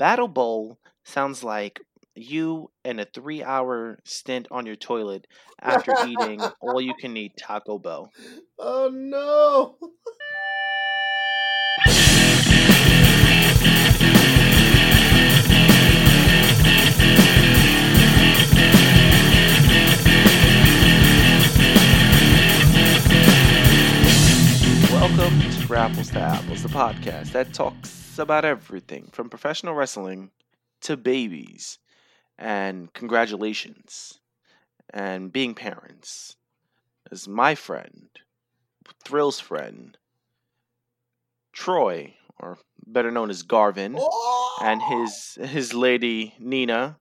Battle Bowl sounds like you and a 3-hour stint on your toilet after eating all you can eat Taco Bell. Oh no. Welcome to Rapples to Apples, the podcast that talks about everything from professional wrestling to babies and congratulations and being parents. As my friend, Thrill's friend, Troy, or better known as Garvin, and his lady Nina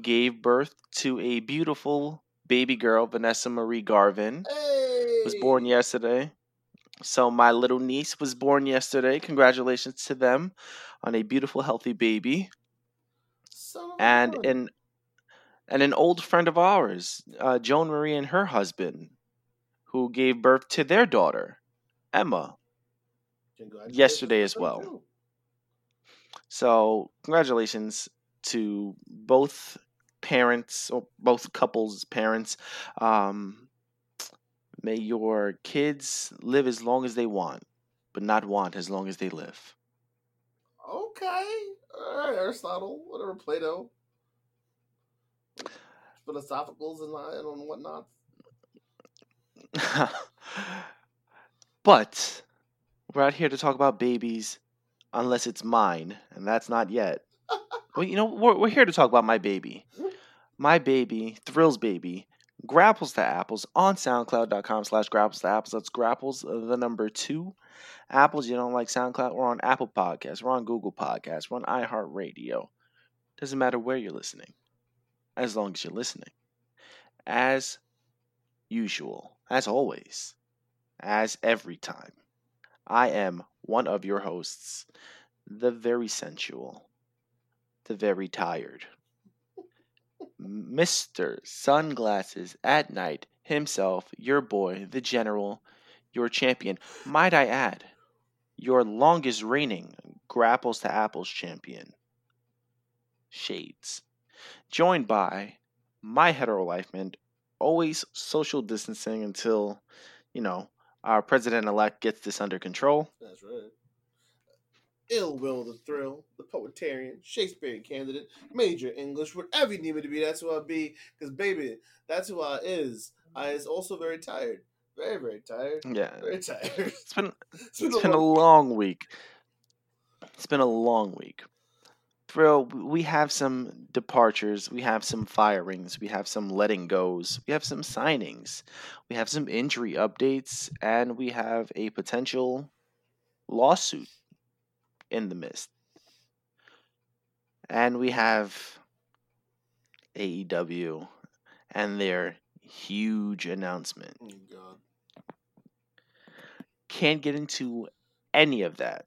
gave birth to a beautiful baby girl, Vanessa Marie Garvin. Hey. Was born yesterday. So my little niece was born yesterday. Congratulations to them on a beautiful, healthy baby. So and an old friend of ours, Joan Marie and her husband, who gave birth to their daughter, Emma, yesterday as well. Too. So congratulations to both parents, or both couples' parents. May your kids live as long as they want, but not want as long as they live. Okay. All right, Aristotle, whatever, Plato. Philosophicals and whatnot. But we're out here to talk about babies, unless it's mine, and that's not yet. Well, you know, we're here to talk about my baby. My baby, Thrill's baby. Grapples to Apples on SoundCloud.com/Grapples to Apples. That's Grapples, the number 2. Apples, you don't like SoundCloud. We're on Apple Podcasts. We're on Google Podcasts. We're on iHeartRadio. Doesn't matter where you're listening, as long as you're listening. As usual, as always, as every time, I am one of your hosts, the very sensual, the very tired, Mr. Sunglasses at Night himself, your boy, the general, your champion. Might I add, your longest reigning Grapples to Apples champion, Shades. Joined by my hetero life man, always social distancing until, you know, our president-elect gets this under control. That's right. Ill Will, the Thrill, the Poetarian, Shakespeare candidate, major English, whatever you need me to be, that's who I'll be. Because, baby, that's who I is. I is also very tired. Very, very tired. Yeah. Very tired. It's been a long week. It's been a long week. Thrill, we have some departures. We have some firings. We have some letting goes. We have some signings. We have some injury updates. And we have a potential lawsuit in the midst. And we have AEW and their huge announcement. Oh, God. Can't get into any of that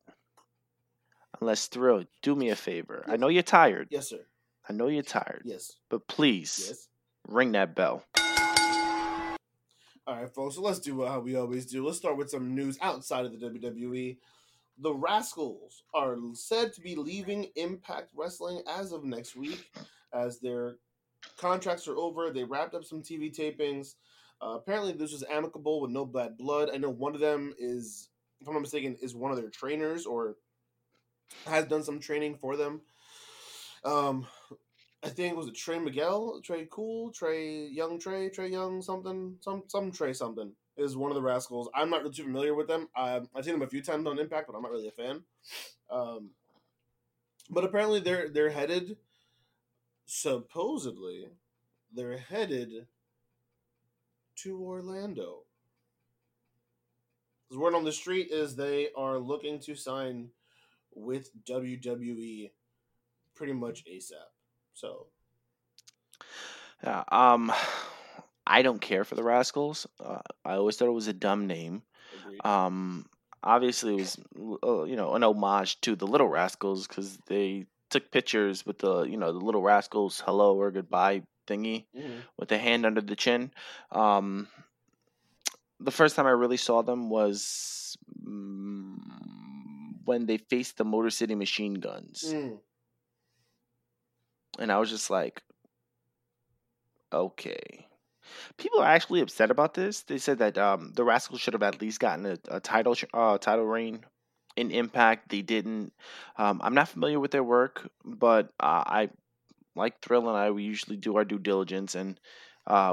unless Thrill, do me a favor. I know you're tired. Yes, sir. I know you're tired. Yes. But please, yes, ring that bell. All right, folks. So let's do how we always do. Let's start with some news outside of the WWE. The Rascals are said to be leaving Impact Wrestling as of next week, as their contracts are over. They wrapped up some TV tapings. Apparently, this was amicable with no bad blood. I know one of them is, if I'm not mistaken, is one of their trainers or has done some training for them. I think it was Trey Miguel, Trey Cool, Trey Young something, some Trey something. Is one of the Rascals. I'm not really too familiar with them. I've seen them a few times on Impact, but I'm not really a fan. But apparently they're headed, supposedly, they're headed to Orlando. The word on the street is they are looking to sign with WWE pretty much ASAP. So, yeah. I don't care for the Rascals. I always thought it was a dumb name. Obviously, it was an homage to the Little Rascals because they took pictures with the Little Rascals hello or goodbye thingy with the hand under the chin. The first time I really saw them was when they faced the Motor City Machine Guns. And I was just like, okay. People are actually upset about this. They said that the Rascals should have at least gotten a title reign in Impact. They didn't. I'm not familiar with their work, but I like Thrill and I. We usually do our due diligence, and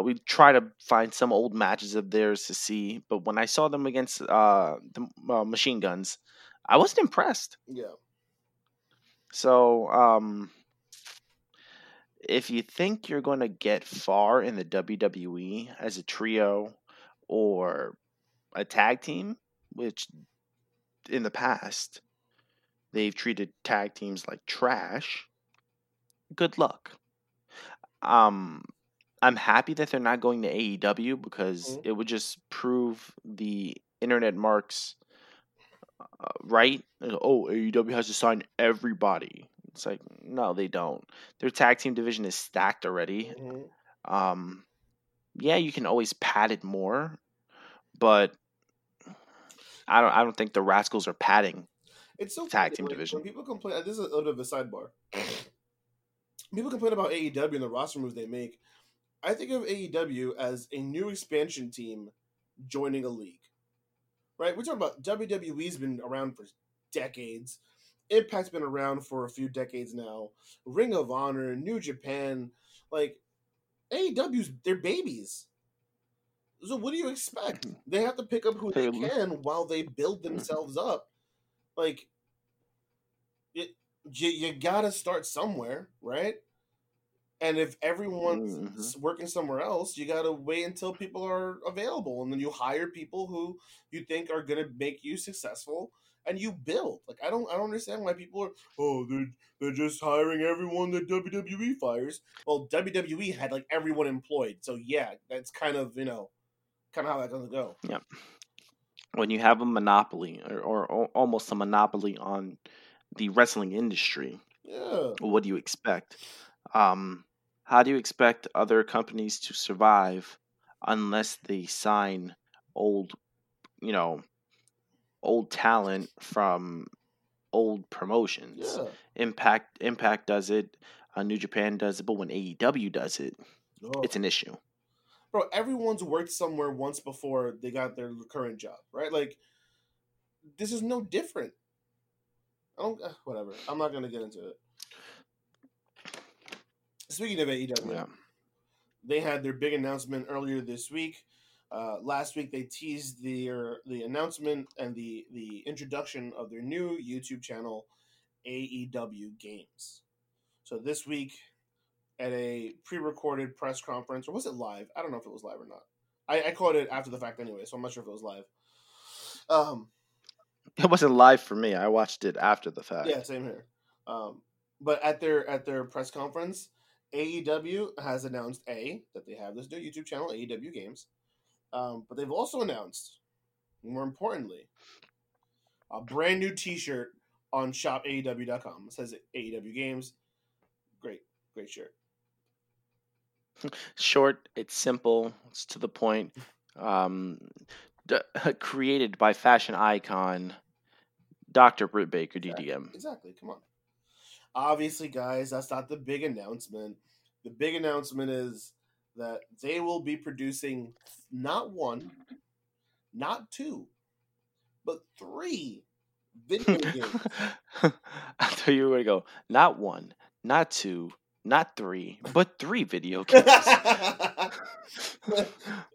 we try to find some old matches of theirs to see. But when I saw them against the Machine Guns, I wasn't impressed. Yeah. So if you think you're going to get far in the WWE as a trio or a tag team, which in the past they've treated tag teams like trash, good luck. I'm happy that they're not going to AEW because it would just prove the internet marks right. Oh, AEW has to sign everybody. It's like, no, they don't. Their tag team division is stacked already. Mm-hmm. Yeah, you can always pad it more, but I don't think the Rascals are padding. It's so tag team division. When people complain. This is a little bit of a sidebar. People complain about AEW and the roster moves they make. I think of AEW as a new expansion team joining a league. Right? We're talking about WWE's been around for decades. Impact's been around for a few decades now. Ring of Honor, New Japan, like AEW's, they're babies. So what do you expect? They have to pick up who they can while they build themselves up. Like, you gotta start somewhere, right? And if everyone's working somewhere else, you gotta wait until people are available, and then you hire people who you think are gonna make you successful. And you build. Like I don't understand why people are they're just hiring everyone that WWE fires. Well, WWE had like everyone employed, so yeah, that's kind of how that's gonna go. Yeah, when you have a monopoly or almost a monopoly on the wrestling industry, yeah, what do you expect? How do you expect other companies to survive unless they sign old talent from old promotions? Yeah. Impact does it. New Japan does it. But when AEW does it, it's an issue. Bro, everyone's worked somewhere once before they got their current job, right? Like, this is no different. Whatever. I'm not going to get into it. Speaking of AEW, they had their big announcement earlier this week. Last week, they teased the announcement and the introduction of their new YouTube channel, AEW Games. So this week, at a pre-recorded press conference, or was it live? I don't know if it was live or not. I caught it after the fact anyway, so I'm not sure if it was live. It wasn't live for me. I watched it after the fact. Yeah, same here. But at their press conference, AEW has announced, that they have this new YouTube channel, AEW Games. But they've also announced, more importantly, a brand new T-shirt on shopaew.com. It says AEW Games. Great, great shirt. Short. It's simple. It's to the point. Created by fashion icon Dr. Britt Baker, DDM. Exactly. Come on. Obviously, guys, that's not the big announcement. The big announcement is that they will be producing not one, not two, but three video games. I thought you were going to go, not one, not two, not three, but three video games.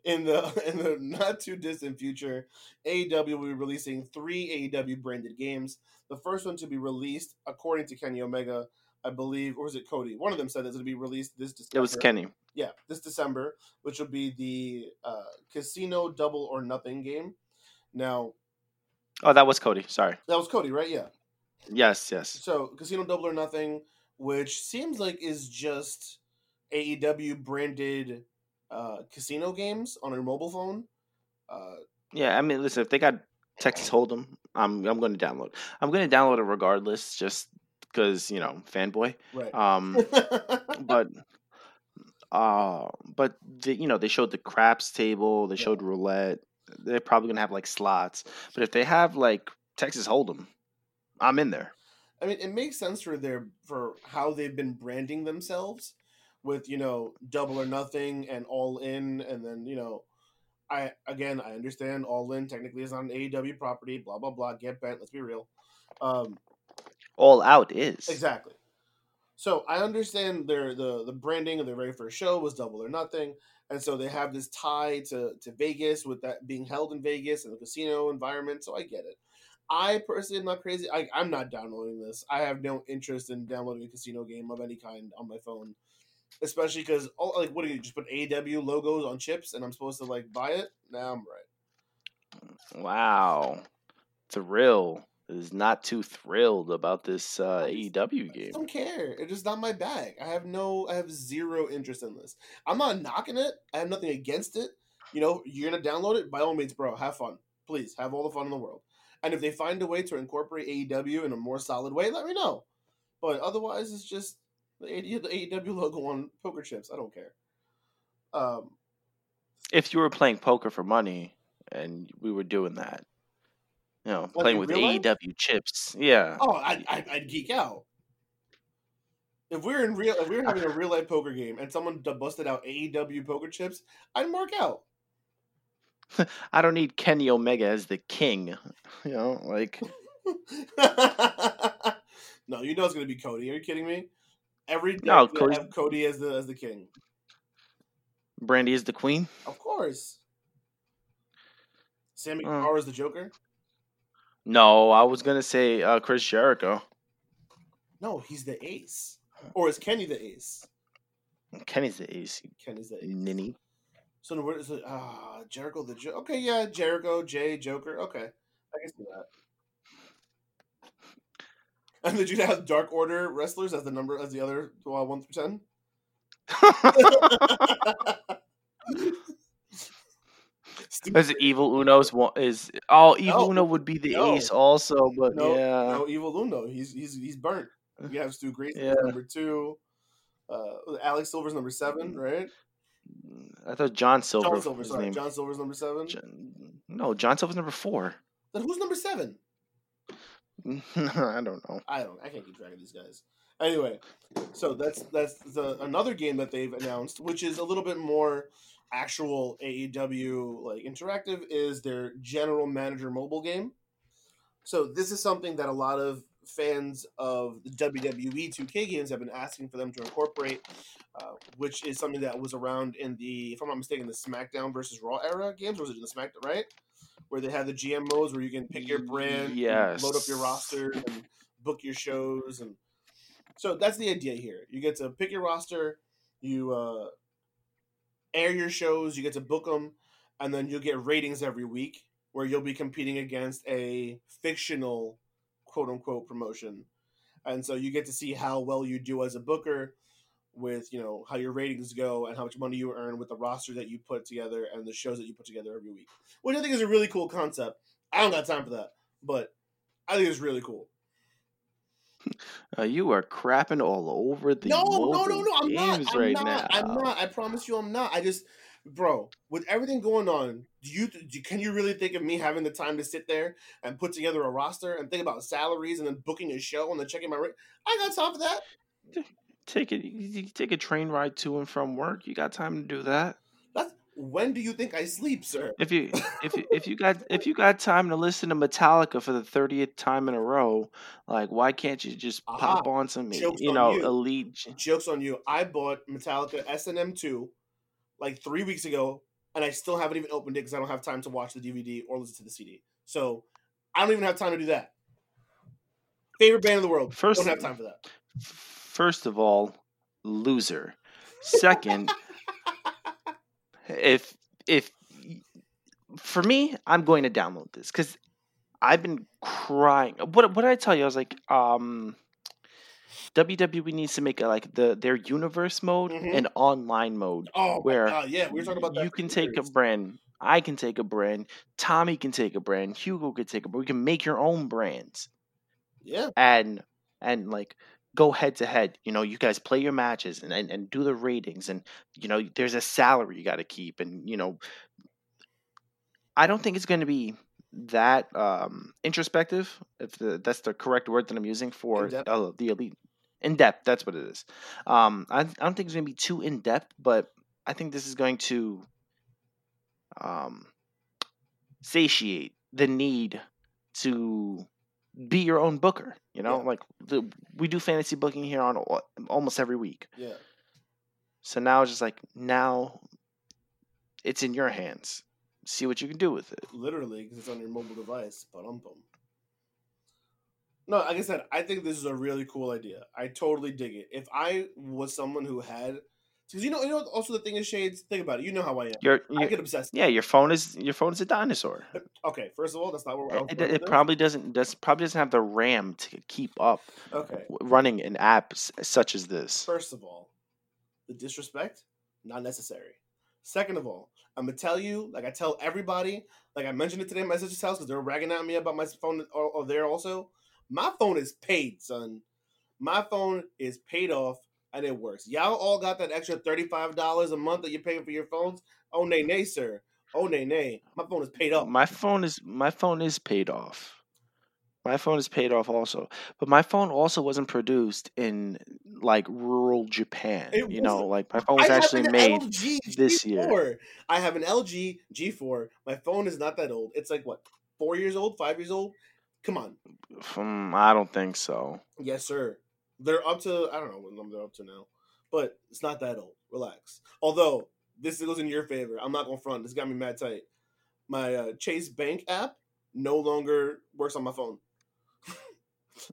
In the not too distant future, AEW will be releasing 3 AEW branded games. The first one to be released, according to Kenny Omega, I believe, or was it Cody? One of them said it's going to be released this December. It was Kenny. Yeah, this December, which will be the Casino Double or Nothing game. Now... Oh, that was Cody. Sorry. That was Cody, right? Yeah. Yes. So, Casino Double or Nothing, which seems like is just AEW-branded casino games on your mobile phone. Yeah, I mean, listen, if they got Texas Hold'em, I'm going to download. I'm going to download it regardless, just... because, fanboy. Right. But they showed the craps table. They showed roulette. They're probably going to have, like, slots. But if they have, like, Texas Hold'em, I'm in there. I mean, it makes sense for how they've been branding themselves with, you know, Double or Nothing and All In, and then, you know, I understand All In technically is on an AEW property, blah, blah, blah, get bent, let's be real. All Out is. Exactly. So I understand the branding of their very first show was Double or Nothing, and so they have this tie to Vegas, with that being held in Vegas and the casino environment, so I get it. I personally am not crazy. I'm not downloading this. I have no interest in downloading a casino game of any kind on my phone, especially because, like, what do you just put AEW logos on chips and I'm supposed to, like, buy it? Nah, I'm right. Wow. Thrill is not too thrilled about this AEW game. I don't care. It's just not my bag. I have zero interest in this. I'm not knocking it. I have nothing against it. You know, you're going to download it? By all means, bro, have fun. Please, have all the fun in the world. And if they find a way to incorporate AEW in a more solid way, let me know. But otherwise, it's just the AEW logo on poker chips. I don't care. If you were playing poker for money, and we were doing that, you know, like playing with AEW chips, yeah. Oh, I'd geek out. If we were having a real life poker game and someone busted out AEW poker chips, I'd mark out. I don't need Kenny Omega as the king, you know, like. No, you know it's gonna be Cody. Are you kidding me? Every day they have Cody as the king. Brandy is the queen. Of course. Sammy Guevara is the Joker. No, I was gonna say Chris Jericho. No, he's the ace. Or is Kenny the ace? Kenny's the ace. Kenny's the ace. Ninny. So where is it? Jericho the Joker. Okay, yeah, Jericho, Jay, Joker. Okay, I can see that. And did you have Dark Order wrestlers as the number as the other 1 through 10? Because Evil Uno is Uno would be the ace also, but Evil Uno, he's burnt. You have Stu Grayson number 2, Alex Silver's number 7, right? I thought John Silver's number 7. John Silver's number 4. Then who's number 7? I don't know. I can't keep track of these guys. Anyway, so that's another game that they've announced, which is a little bit more actual AEW like interactive, is their General Manager mobile game. So this is something that a lot of fans of the WWE 2K games have been asking for them to incorporate, which is something that was around in the, if I'm not mistaken, the SmackDown versus Raw era games, or was it in the SmackDown, right? Where they had the GM modes where you can pick your brand, load up your roster, and book your shows. And so that's the idea here. You get to pick your roster, you air your shows, you get to book them, and then you'll get ratings every week where you'll be competing against a fictional quote-unquote promotion, and so you get to see how well you do as a booker with, you know, how your ratings go and how much money you earn with the roster that you put together and the shows that you put together every week, which I think is a really cool concept. I don't got time for that, but I think it's really cool. You are crapping all over the I'm not. I promise you I'm not. I just, bro, with everything going on, can you really think of me having the time to sit there and put together a roster and think about salaries and then booking a show and then checking my rate? I got time for that. Take a train ride to and from work. You got time to do that. When do you think I sleep, sir? If you got time to listen to Metallica for the 30th time in a row, like, why can't you just pop on some elite? Jokes on you! I bought Metallica S&M 2 like 3 weeks ago, and I still haven't even opened it because I don't have time to watch the DVD or listen to the CD. So I don't even have time to do that. Favorite band in the world. Don't have time for that. First of all, loser. Second. If for me, I'm going to download this because I've been crying. What did I tell you? I was like, WWE needs to make their universe mode and online mode. Oh, where we were talking about that. You can take a brand. I can take a brand. Tommy can take a brand. Hugo could take a brand. We can make your own brands. Yeah, and like, go head to head, you know, you guys play your matches and do the ratings, and, you know, there's a salary you got to keep. And, you know, I don't think it's going to be that introspective, if that's the correct word that I'm using for the Elite. In-depth, that's what it is. I don't think it's going to be too in-depth, but I think this is going to satiate the need to be your own booker. You know, like we do fantasy booking here on almost every week. Yeah. So now it's just like, now it's in your hands. See what you can do with it. Literally, because it's on your mobile device. Ba-dum-bum. No, like I said, I think this is a really cool idea. I totally dig it. If I was someone who had, because you know, also the thing is, Shades. Think about it. You know how I am. I get obsessed. Yeah, your phone is a dinosaur. Okay, first of all, that's not where it probably doesn't. That's probably doesn't have the RAM to keep up. Okay, running an app such as this. First of all, the disrespect, not necessary. Second of all, I'm going to tell you, like I tell everybody, like I mentioned it today at my sister's house because they were ragging at me about my phone over there also. My phone is paid, son. My phone is paid off, and it works. Y'all all got that extra $35 a month that you're paying for your phones? Oh, nay, nay, sir. Oh, nay, nay. My phone is paid off. My phone is paid off. My phone is paid off also. But my phone also wasn't produced in, like, rural Japan. My phone was actually made this year. I have an LG G4. My phone is not that old. It's like, what, 4 years old, 5 years old? Come on. I don't think so. Yes, sir. They're up to, I don't know what number they're up to now, but it's not that old. Relax. Although, this goes in your favor. I'm not going to front. This got me mad tight. My Chase Bank app no longer works on my phone.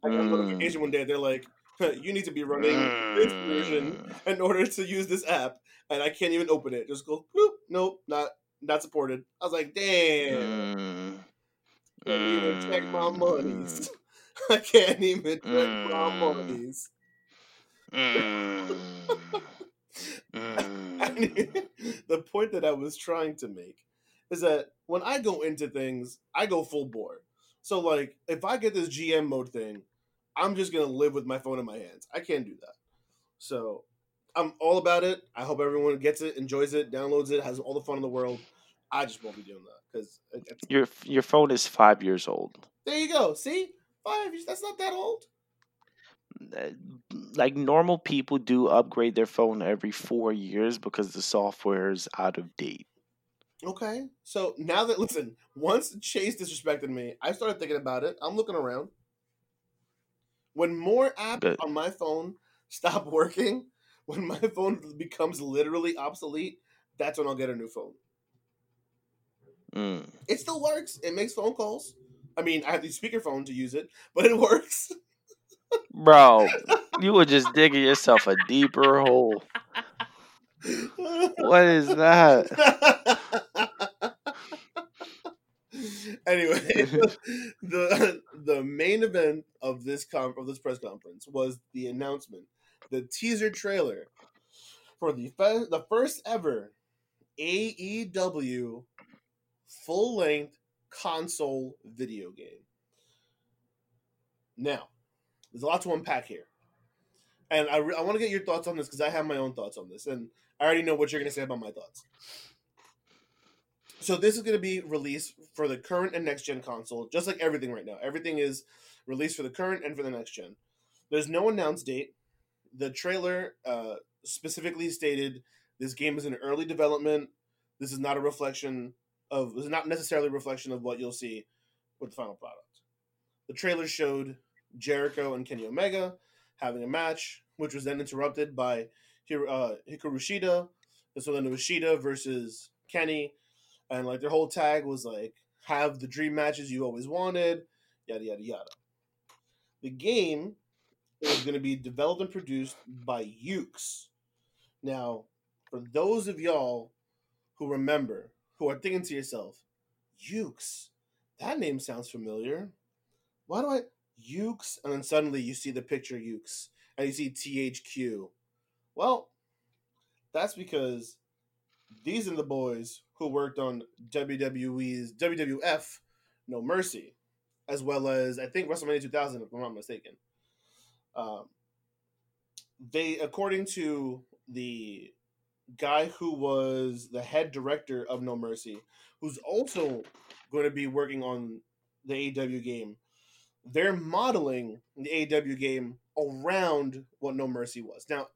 I got a notification one day. They're like, you need to be running this version in order to use this app. And I can't even open it. Just go, nope, not supported. I was like, damn. I can't even check my monies. I can't even check my monies. The point that I was trying to make is that when I go into things, I go full bore. So, like, if I get this GM mode thing, I'm just going to live with my phone in my hands. I can't do that. So, I'm all about it. I hope everyone gets it, enjoys it, downloads it, has all the fun in the world. I just won't be doing that because your phone is 5 years old. There you go. See, 5 years. That's not that old. Like normal people do upgrade their phone every 4 years because the software is out of date. Okay, so now that once Chase disrespected me, I started thinking about it. I'm looking around. When more apps on my phone stop working, when my phone becomes literally obsolete, that's when I'll get a new phone. It still works. It makes phone calls. I mean, I have the speakerphone to use it, but it works. Bro, you were just digging yourself a deeper hole. What is that? Anyway, the main event of this press conference was the announcement, the teaser trailer for the first ever AEW full-length console video game. Now, there's a lot to unpack here. And I want to get your thoughts on this because I have my own thoughts on this. And I already know what you're going to say about my thoughts. So this is going to be released for the current and next-gen console, just like everything right now. Everything is released for the current and for the next-gen. There's no announced date. The trailer specifically stated this game is in early development. This is not a reflection of, was not necessarily a reflection of what you'll see with the final product. The trailer showed Jericho and Kenny Omega having a match, which was then interrupted by Hikaru Shida. And so then it was Shida versus Kenny. And like their whole tag was like, have the dream matches you always wanted, yada, yada, yada. The game is going to be developed and produced by Yuke's. Now, for those of y'all who remember, who are thinking to yourself, Yuke's, that name sounds familiar. Why do I... Yuke's, and then suddenly you see the picture Yuke's, and you see THQ. Well, that's because these are the boys who worked on WWF, No Mercy, as well as, I think, WrestleMania 2000, if I'm not mistaken. They, according to the guy who was the head director of No Mercy, who's also going to be working on the AEW game. They're modeling the AEW game around what No Mercy was. Now,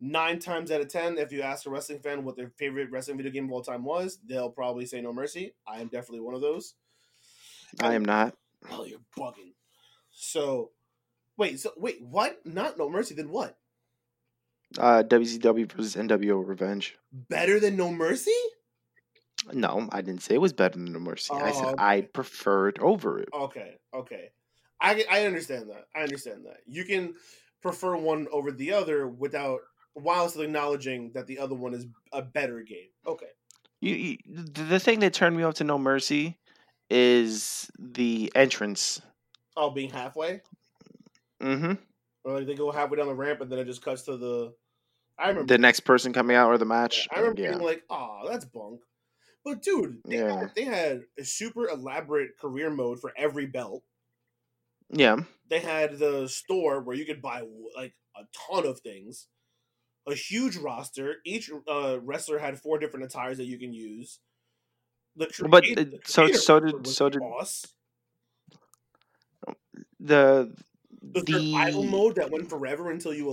9 times out of 10, if you ask a wrestling fan what their favorite wrestling video game of all time was, they'll probably say No Mercy. I am definitely one of those. I am not. Oh, you're bugging. So wait, what? Not No Mercy, then what? WCW vs. NWO Revenge. Better than No Mercy? No, I didn't say it was better than No Mercy. I said I preferred over it. Okay. I understand that. You can prefer one over the other while still acknowledging that the other one is a better game. Okay. You the thing that turned me off to No Mercy is the entrance. Oh, being halfway? Mm-hmm. Or like they go halfway down the ramp and then it just cuts to the next person coming out or the match. Yeah, I remember being like, "Oh, that's bunk." But dude, they had a super elaborate career mode for every belt. Yeah. They had the store where you could buy like a ton of things, a huge roster. Each wrestler had 4 different attires that you can use. The survival mode that went forever until you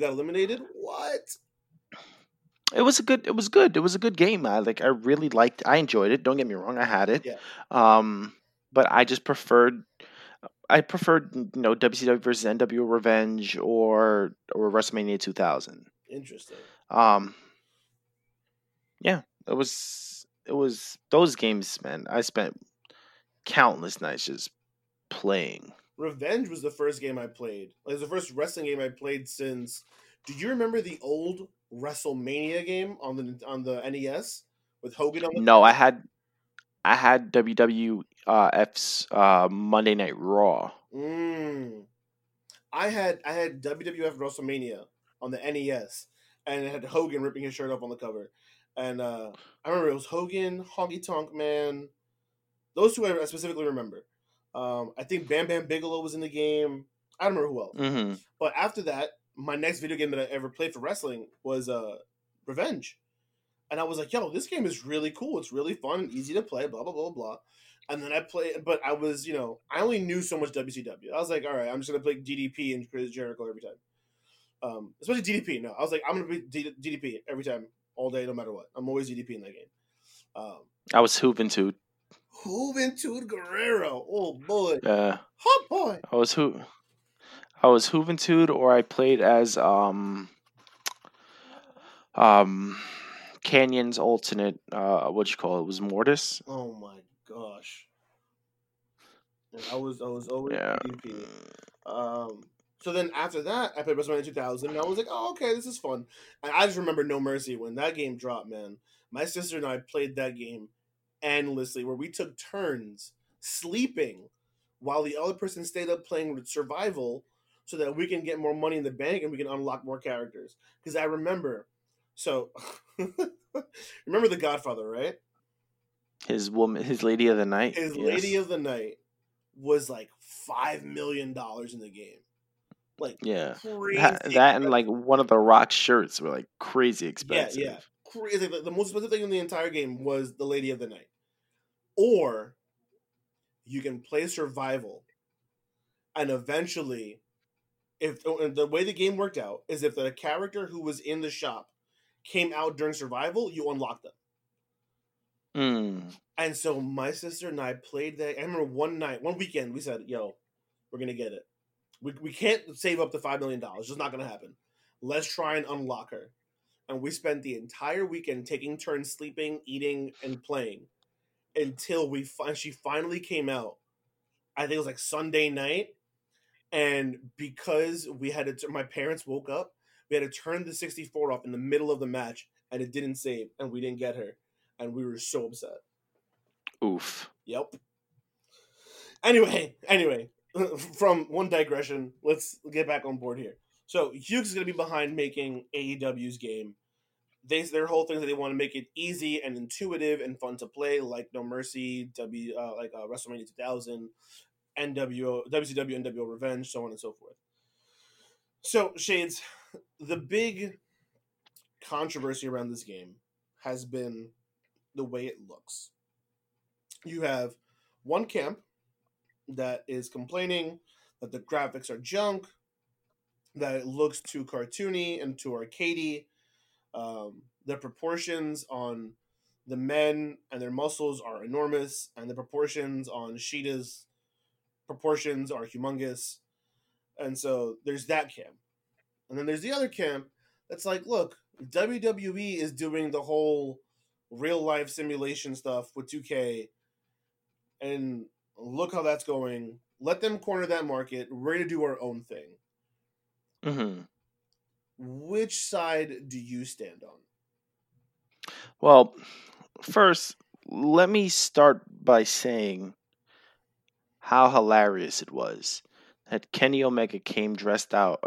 got eliminated. What? It was good. It was a good game. I really liked it. I enjoyed it. Don't get me wrong. I had it. Yeah. But I just preferred WCW versus NWO Revenge or WrestleMania 2000. Interesting. Yeah, it was those games, man. I spent countless nights just playing. Revenge was the first game I played. It was the first wrestling game I played since. Do you remember the old WrestleMania game on the NES with Hogan on the? No, I had WWF's Monday Night Raw. I had WWF WrestleMania on the NES, and it had Hogan ripping his shirt off on the cover. And I remember it was Hogan, Honky Tonk Man. Those 2 I specifically remember. I think Bam Bam Bigelow was in the game. I don't remember who else. Mm-hmm. But after that, my next video game that I ever played for wrestling was Revenge. And I was like, yo, this game is really cool. It's really fun and easy to play, blah, blah, blah, blah. And then I played, but I was, I only knew so much WCW. I was like, all right, I'm just going to play DDP and Chris Jericho every time. Especially DDP. No, I was like, I'm going to be DDP every time, all day, no matter what. I'm always DDP in that game. I was Juventud. Juventud Guerrero. Oh boy. Hot boy. I was Juventud, or I played as Canyon's alternate it was Mortis. Oh my gosh. And I was always DDP. So then after that I played WrestleMania 2000 and I was like, oh okay, this is fun. And I just remember No Mercy when that game dropped, man. My sister and I played that game endlessly, where we took turns sleeping while the other person stayed up playing with survival so that we can get more money in the bank and we can unlock more characters. Because I remember, remember The Godfather, right? His Lady of the Night. His Lady of the Night was like $5 million in the game. Like, yeah, crazy. That and like one of the Rock shirts were like crazy expensive. Yeah. Crazy. The most expensive thing in the entire game was the Lady of the Night. Or you can play survival, and eventually, if the way the game worked out is if the character who was in the shop came out during survival, you unlock them. And so my sister and I played that. I remember one weekend we said, yo, we're gonna get it. We can't save up to $5 million. It's not gonna happen. Let's try and unlock her. And we spent the entire weekend taking turns sleeping, eating, and playing until she finally came out. I think it was like Sunday night. And because my parents woke up, we had to turn the 64 off in the middle of the match, and it didn't save, and we didn't get her. And we were so upset. Oof. Yep. Anyway, from one digression, let's get back on board here. So Yuke's is going to be behind making AEW's game. Their whole thing is that they want to make it easy and intuitive and fun to play, like No Mercy, WrestleMania 2000, WCW, NWO Revenge, so on and so forth. So Shades, the big controversy around this game has been the way it looks. You have one camp that is complaining that the graphics are junk, that it looks too cartoony and too arcadey. The proportions on the men and their muscles are enormous, and the proportions on Shida's proportions are humongous. And so there's that camp. And then there's the other camp that's like, look, WWE is doing the whole real-life simulation stuff with 2K, and look how that's going. Let them corner that market. We're going to do our own thing. Mm-hmm. Which side do you stand on? Well, first, let me start by saying how hilarious it was that Kenny Omega came out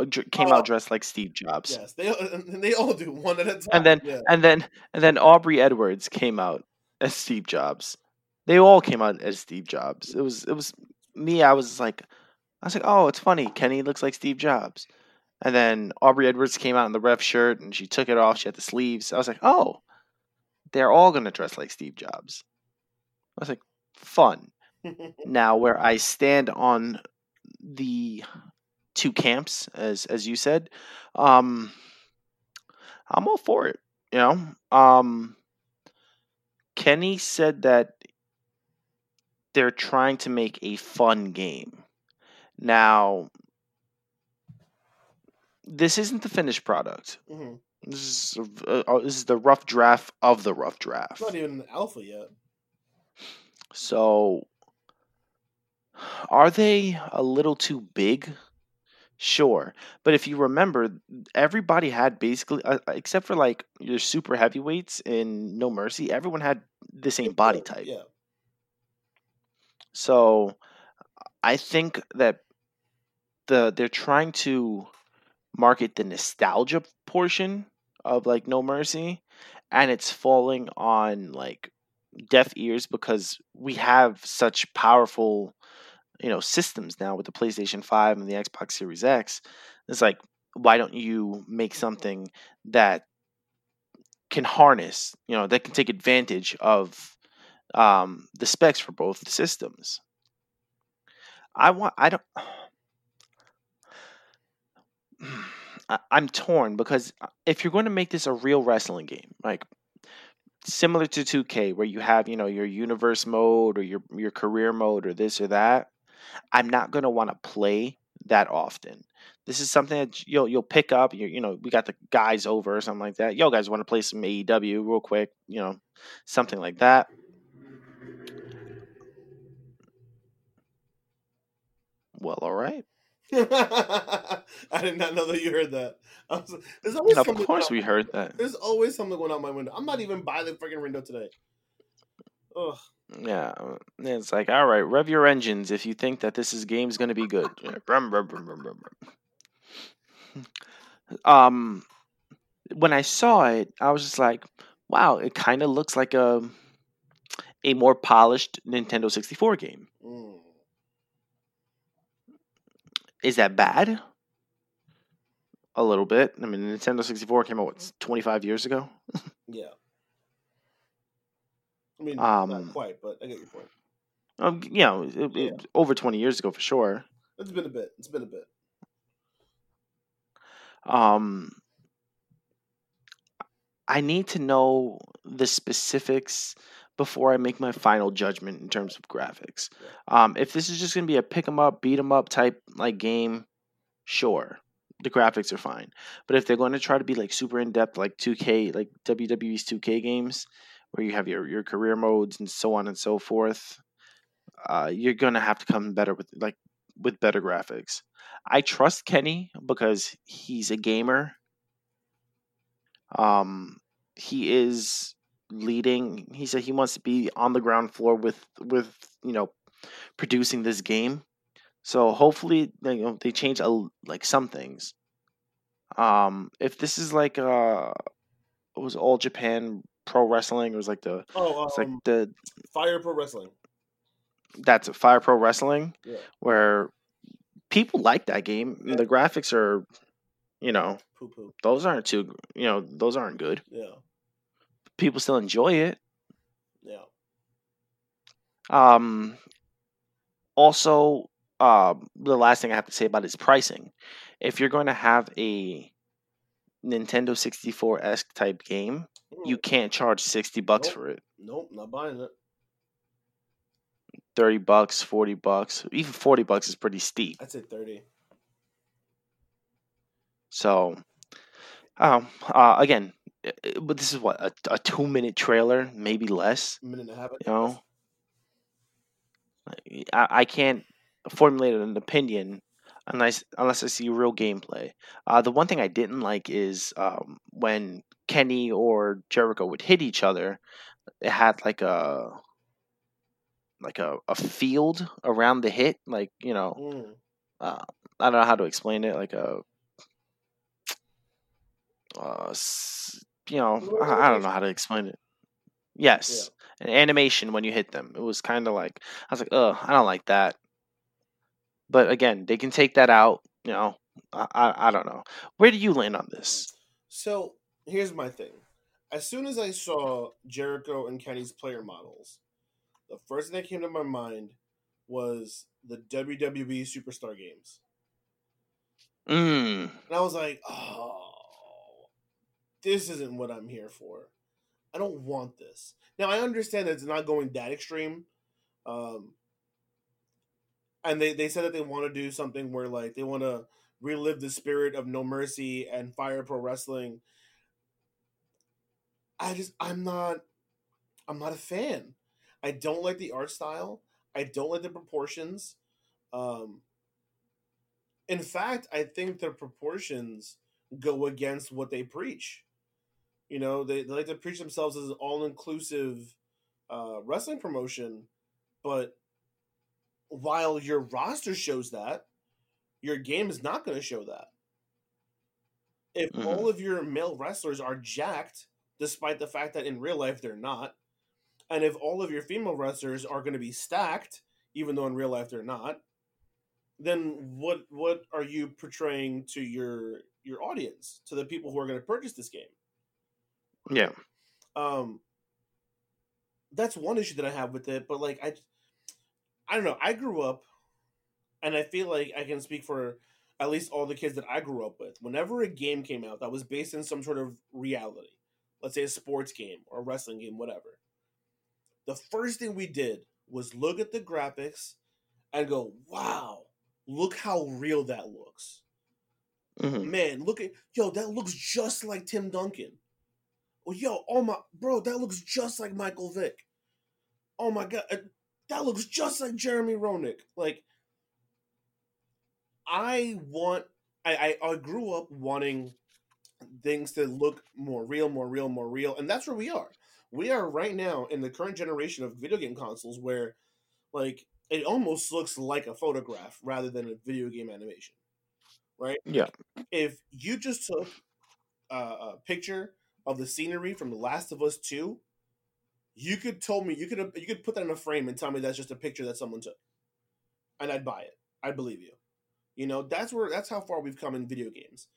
dressed like Steve Jobs. Yes, they all do, one at a time. And then Aubrey Edwards came out as Steve Jobs. They all came out as Steve Jobs. It was me. I was like, oh, it's funny. Kenny looks like Steve Jobs. And then Aubrey Edwards came out in the ref shirt, and she took it off. She had the sleeves. I was like, oh, they're all going to dress like Steve Jobs. I was like, fun. Now, where I stand on the two camps, as you said, I'm all for it. You know, Kenny said that they're trying to make a fun game. Now, this isn't the finished product. Mm-hmm. This is the rough draft of the rough draft. It's not even an alpha yet. So, are they a little too big? Sure. But if you remember, everybody had basically, except for like your super heavyweights in No Mercy, everyone had the same body type. Yeah. So, I think that they're trying to market the nostalgia portion of like No Mercy, and it's falling on like deaf ears because we have such powerful, you know, systems now with the PlayStation 5 and the Xbox Series X. It's like, why don't you make something that can harness, you know, that can take advantage of the specs for both the systems? I'm torn because if you're going to make this a real wrestling game, like similar to 2K, where you have, you know, your universe mode or your career mode or this or that, I'm not going to want to play that often. This is something that you'll pick up. You know, we got the guys over or something like that. Yo, guys, want to play some AEW real quick? You know, something like that. Well, all right. I did not know that you heard that. Of course we heard that. There's always something going on my window. I'm not even by the freaking window today. Ugh. Yeah, it's like, all right, rev your engines if you think that this game's going to be good. When I saw it, I was just like, wow, it kind of looks like a more polished Nintendo 64 game. Mm. Is that bad? A little bit. I mean, Nintendo 64 came out, 25 years ago? Yeah. I mean, not quite, but I get your point. You know, over 20 years ago for sure. It's been a bit. I need to know the specifics before I make my final judgment in terms of graphics. If this is just going to be a pick 'em up, beat 'em up type like game, sure, the graphics are fine. But if they're going to try to be like super in depth, like 2K, like WWE's 2K games, where you have your career modes and so on and so forth, you're going to have to come better with better graphics. I trust Kenny because he's a gamer. He is leading. He said he wants to be on the ground floor with you know, producing this game. So hopefully they change like some things. If this is like it was All Japan Pro Wrestling. It was like the Fire Pro Wrestling. That's a Fire Pro Wrestling, yeah. Where people like that game. Yeah. The graphics are you know, poo-poo. Those aren't too, you know, those aren't good. Yeah. People still enjoy it. Yeah. Also, the last thing I have to say about it is pricing. If you're going to have a Nintendo 64-esque type game, you can't charge $60 for it. Nope, not buying it. $30, $40, even $40 is pretty steep. I'd say 30. So, again, but this is what a 2-minute trailer, maybe less. A minute and a half. You know, I can't formulate an opinion unless I see real gameplay. The one thing I didn't like is when Kenny or Jericho would hit each other, it had like a field around the hit, like, you know, I don't know how to explain it, like a, you know, I don't know how to explain it. Yes, yeah. An animation when you hit them. It was kind of like, I was like, oh, I don't like that. But again, they can take that out. You know, I don't know. Where do you land on this? So here's my thing. As soon as I saw Jericho and Kenny's player models, the first thing that came to my mind was the WWE Superstar Games. And I was like, oh, this isn't what I'm here for. I don't want this. Now, I understand that it's not going that extreme. And they said that they want to do something where, like, they want to relive the spirit of No Mercy and Fire Pro Wrestling. I'm not a fan. I don't like the art style. I don't like the proportions. In fact, I think the proportions go against what they preach. You know, they like to preach themselves as an all-inclusive wrestling promotion, but while your roster shows that, your game is not going to show that. If all of your male wrestlers are jacked, despite the fact that in real life they're not, and if all of your female wrestlers are going to be stacked, even though in real life they're not, then what are you portraying to your audience, to the people who are going to purchase this game? Yeah. That's one issue that I have with it, but, like, I don't know. I grew up, and I feel like I can speak for at least all the kids that I grew up with. Whenever a game came out that was based in some sort of reality, let's say a sports game or a wrestling game, whatever, the first thing we did was look at the graphics and go, wow, look how real that looks. Man, that looks just like Tim Duncan. Oh, that looks just like Michael Vick. Oh my God, that looks just like Jeremy Roenick. Like, I grew up wanting things to look more real, and that's where we are. We are right now in the current generation of video game consoles where, like, it almost looks like a photograph rather than a video game animation, right? Yeah. If you just took a picture of the scenery from The Last of Us 2, you could put that in a frame and tell me that's just a picture that someone took, and I'd buy it. I'd believe you. You know, that's how far we've come in video games.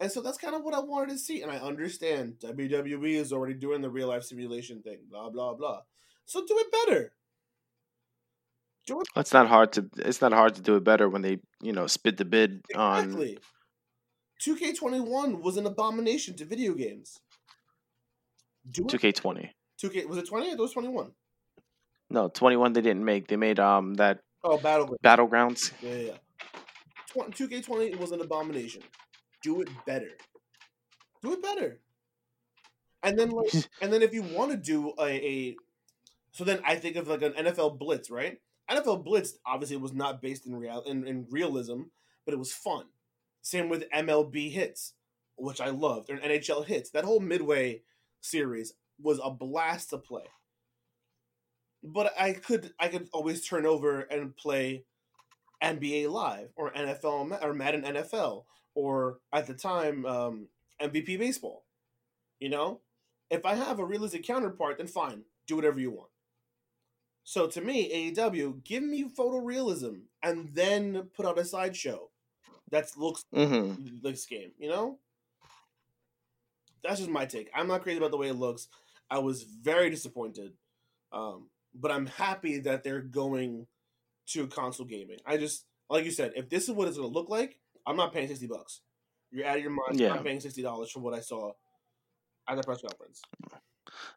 And so that's kind of what I wanted to see. And I understand WWE is already doing the real-life simulation thing, blah, blah, blah. So do it better. It's not hard to do it better when they, you know, spit the bid on... Exactly. 2K21 was an abomination to video games. 2K20. 2K, was it 20 or was 21? No, 21 they didn't make. They made that... Oh, Battlegrounds. Yeah. 2K20 was an abomination. Do it better. Do it better. And then, like, if you want to do so then I think of, like, an NFL Blitz, right? NFL Blitz obviously was not based in realism, but it was fun. Same with MLB Hits, which I loved, and NHL Hits. That whole Midway series was a blast to play. But I could always turn over and play NBA Live or NFL or Madden NFL. Or, at the time, MVP Baseball. You know? If I have a realistic counterpart, then fine. Do whatever you want. So, to me, AEW, give me photorealism and then put out a sideshow. That looks this game, you know? That's just my take. I'm not crazy about the way it looks. I was very disappointed. But I'm happy that they're going to console gaming. I just, like you said, if this is what it's going to look like, I'm not paying $60. You're out of your mind. Yeah. I'm paying $60 for what I saw at the press conference.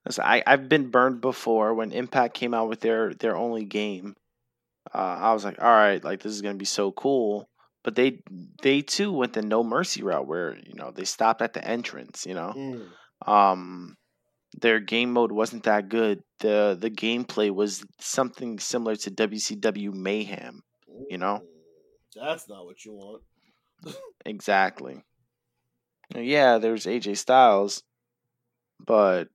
Listen, I've been burned before when Impact came out with their only game. I was like, all right, like this is going to be so cool. But they too went the No Mercy route where, you know, they stopped at the entrance, you know. Their game mode wasn't that good. The gameplay was something similar to WCW Mayhem, you know? That's not what you want. Exactly. Yeah, there's AJ Styles, but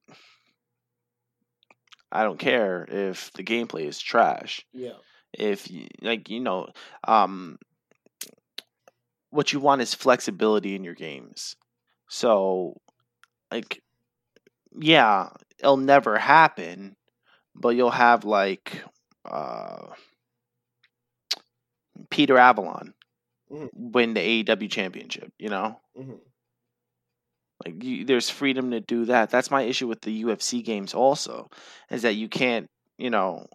I don't care if the gameplay is trash. Yeah. If you, like, you know, what you want is flexibility in your games. So, like, yeah, it'll never happen, but you'll have like Peter Avalon win the AEW championship, you know? Like there's freedom to do that. That's my issue with the UFC games also, is that you can't, you know,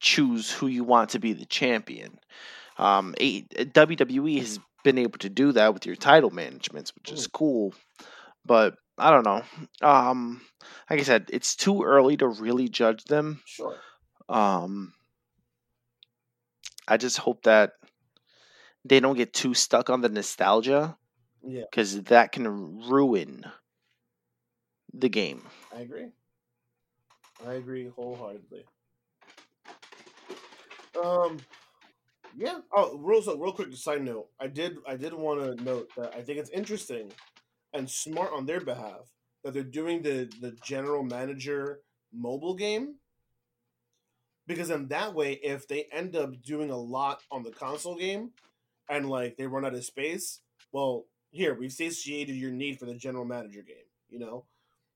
choose who you want to be the champion. WWE has been able to do that with your title managements, which is cool. But I don't know. Like I said, it's too early to really judge them. Sure. I just hope that they don't get too stuck on the nostalgia. Yeah. Because that can ruin the game. I agree. I agree wholeheartedly. Yeah. Oh, real quick side note. I did want to note that I think it's interesting and smart on their behalf that they're doing the general manager mobile game, because in that way, if they end up doing a lot on the console game and like they run out of space, well, here we've satiated your need for the general manager game. You know,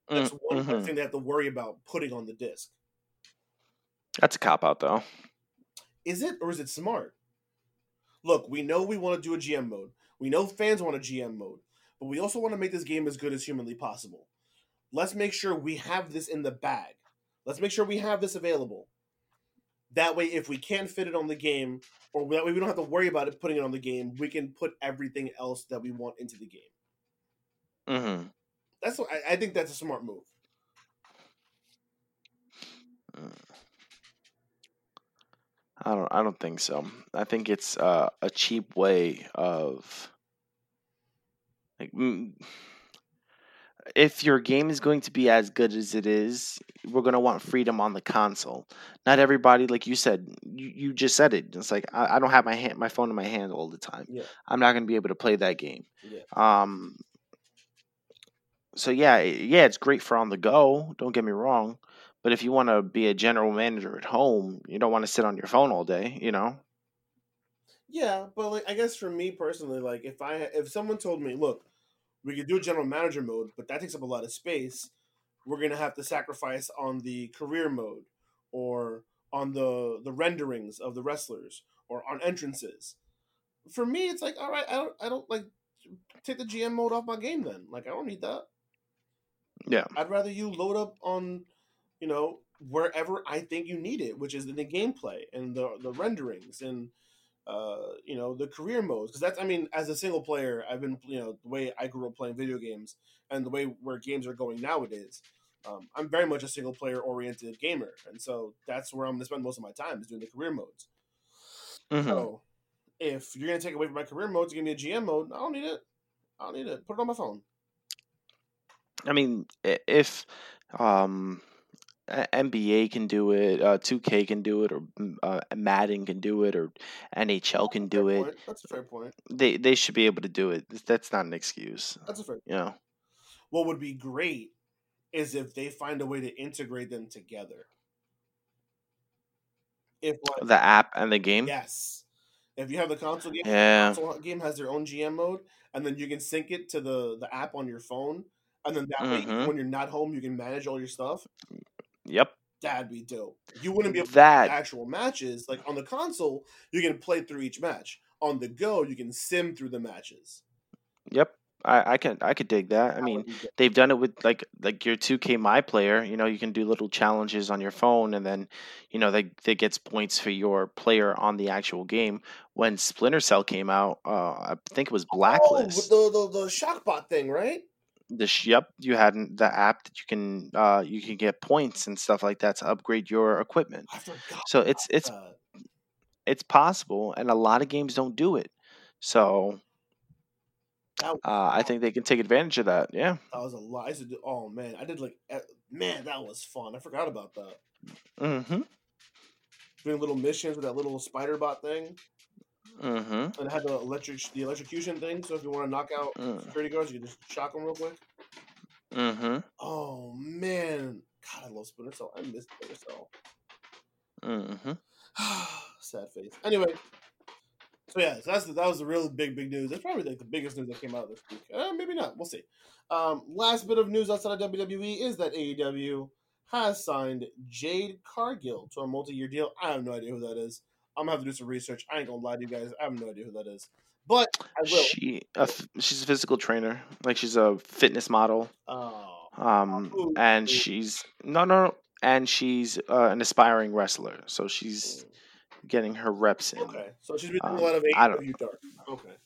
that's one thing they have to worry about putting on the disc. That's a cop out, though. Is it, or is it smart? Look, we know we want to do a GM mode. We know fans want a GM mode. But we also want to make this game as good as humanly possible. Let's make sure we have this in the bag. Let's make sure we have this available. That way, if we can't fit it on the game, or that way we don't have to worry about it putting it on the game, we can put everything else that we want into the game. Mm-hmm. That's what, I think that's a smart move. I don't think so. I think it's a cheap way of... Like, if your game is going to be as good as it is, we're going to want freedom on the console. Not everybody, like you said, you just said it. It's like, I don't have my phone in my hand all the time. Yeah. I'm not going to be able to play that game. Yeah. So yeah, it's great for on the go. Don't get me wrong. But if you want to be a general manager at home, you don't want to sit on your phone all day, you know? Yeah, but like I guess for me personally, like if someone told me, look, we could do a general manager mode, but that takes up a lot of space. We're gonna have to sacrifice on the career mode, or on the renderings of the wrestlers, or on entrances. For me, it's like, all right, I don't like take the GM mode off my game then. Like I don't need that. Yeah, I'd rather you load up on, you know, wherever I think you need it, which is in the gameplay and the renderings and. You know, the career modes, because that's, I mean, as a single player, I've been, you know, the way I grew up playing video games and the way where games are going nowadays, I'm very much a single player oriented gamer, and so that's where I'm gonna spend most of my time is doing the career modes. So if you're gonna take away from my career modes, give me a GM mode, I don't need it. Put it on my phone. I mean, if NBA can do it, 2K can do it, or Madden can do it, or NHL can do it. That's a fair point. They should be able to do it. That's not an excuse. That's a fair point. You know? What would be great is if they find a way to integrate them together. If like, the app and the game? Yes. If you have the console game, the console game has their own GM mode, and then you can sync it to the app on your phone, and then that way, when you're not home, you can manage all your stuff. Yep. that'd be dope. You wouldn't be able to play actual matches. Like on the console, you can play through each match. On the go, you can sim through the matches. Yep. I could dig that. I mean, they've done it with like your 2K My Player. You know, you can do little challenges on your phone, and then, you know, that gets points for your player on the actual game. When Splinter Cell came out, I think it was Blacklist. Oh, the Shockbot thing, right? Yep, you had the app that you can get points and stuff like that to upgrade your equipment. I forgot. So it's possible, and a lot of games don't do it. So. I think they can take advantage of that. Yeah, that was a lot. That was fun. I forgot about that. Mm-hmm. Doing little missions with that little spider bot thing. Mm-hmm. And it had the electrocution thing. So if you want to knock out security guards, you can just shock them real quick. Mm-hmm. Oh man, God, I love Splinter Cell. I miss Splinter Cell. Mm-hmm. Sad face. Anyway. So yeah, that was the real big news. That's probably like the biggest news that came out this week. Maybe not. We'll see. Last bit of news outside of WWE is that AEW has signed Jade Cargill to a multi-year deal. I have no idea who that is. I'm gonna have to do some research. I ain't gonna lie to you guys. I have no idea who that is. But I will. She's a physical trainer. Like she's a fitness model. Oh. And she's an aspiring wrestler. So she's. Getting her reps in. Okay, so she's been doing a lot of AEW dark. Okay.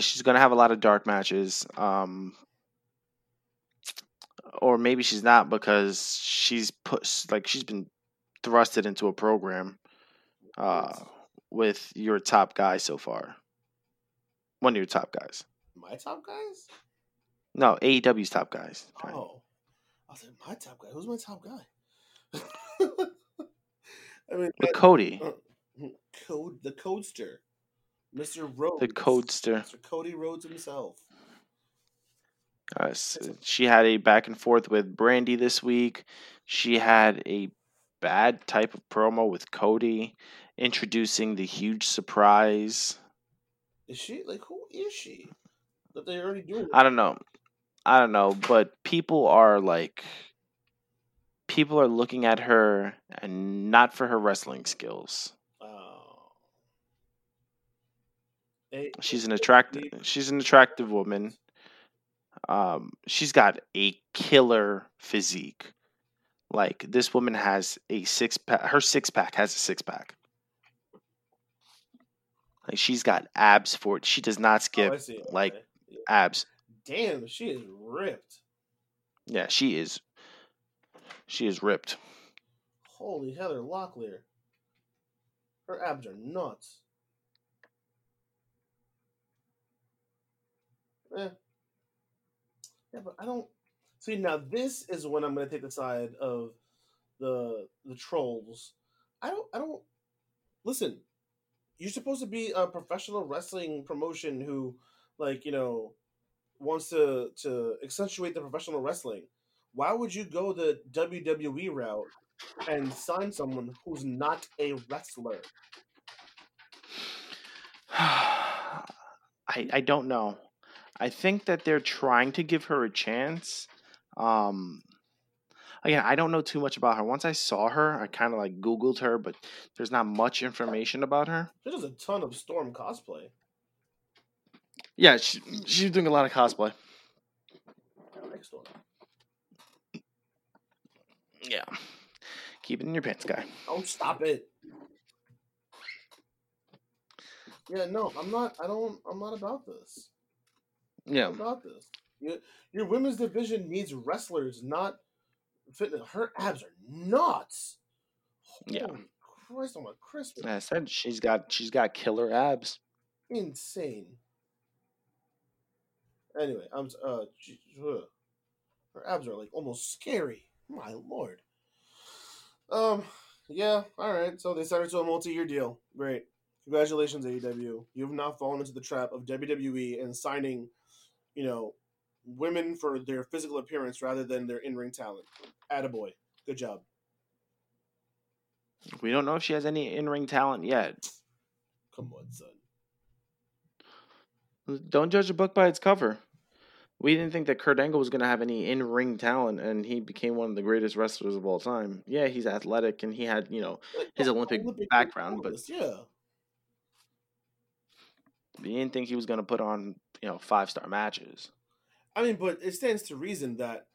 She's going to have a lot of dark matches. Or maybe she's not because she's been thrusted into a program with your top guy so far. One of your top guys. My top guys? No, AEW's top guys. Right? Oh. I was like, my top guy? Who's my top guy? I mean, Cody. The Codester. Mr. Rhodes. The Codester. Mr. Cody Rhodes himself. So she had a back and forth with Brandy this week. She had a bad type of promo with Cody, introducing the huge surprise. Is she? Like, who is she? That they already do. I don't know, but people are like... People are looking at her and not for her wrestling skills. Oh. She's an attractive woman. She's got a killer physique. Like this woman has a six pack. Her six pack has a six pack. Like she's got abs for it. She does not skip abs. Damn, she is ripped. Yeah, she is. She is ripped. Holy Heather Locklear. Her abs are nuts. Yeah, but I don't... See, now this is when I'm going to take the side of the trolls. I don't... Listen, you're supposed to be a professional wrestling promotion who, like, you know, wants to accentuate the professional wrestling. Why would you go the WWE route and sign someone who's not a wrestler? I don't know. I think that they're trying to give her a chance. Again, I don't know too much about her. Once I saw her, I kind of like Googled her, but there's not much information about her. There's a ton of Storm cosplay. Yeah, she's doing a lot of cosplay. I like Storm. Yeah. Keep it in your pants, guy. Oh, stop it. Yeah, no, I'm not about this. Yeah. I'm about this. Your women's division needs wrestlers, not fitness. Her abs are nuts. Holy Christ, I'm a Christmas. I said she's got killer abs. Insane. Anyway, I'm her abs are like almost scary. My lord. Yeah, all right. So they signed her to a multi-year deal. Great. Congratulations, AEW. You have not fallen into the trap of WWE and signing, you know, women for their physical appearance rather than their in-ring talent. Attaboy. Good job. We don't know if she has any in-ring talent yet. Come on, son. Don't judge a book by its cover. We didn't think that Kurt Angle was going to have any in-ring talent, and he became one of the greatest wrestlers of all time. Yeah, he's athletic, and he had, you know, his Olympic background, but yeah, we didn't think he was going to put on, you know, five-star matches. I mean, but it stands to reason that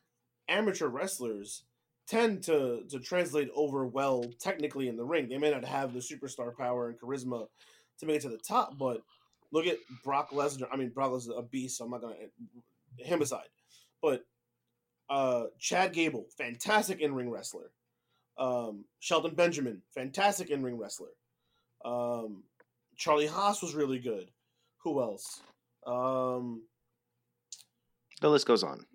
amateur wrestlers tend to translate over well technically in the ring. They may not have the superstar power and charisma to make it to the top, but look at Brock Lesnar. I mean, Brock Lesnar is a beast, so I'm not going to... him aside, but Chad Gable, fantastic in-ring wrestler. Shelton Benjamin, fantastic in-ring wrestler. Charlie Haas was really good. Who else? The list goes on.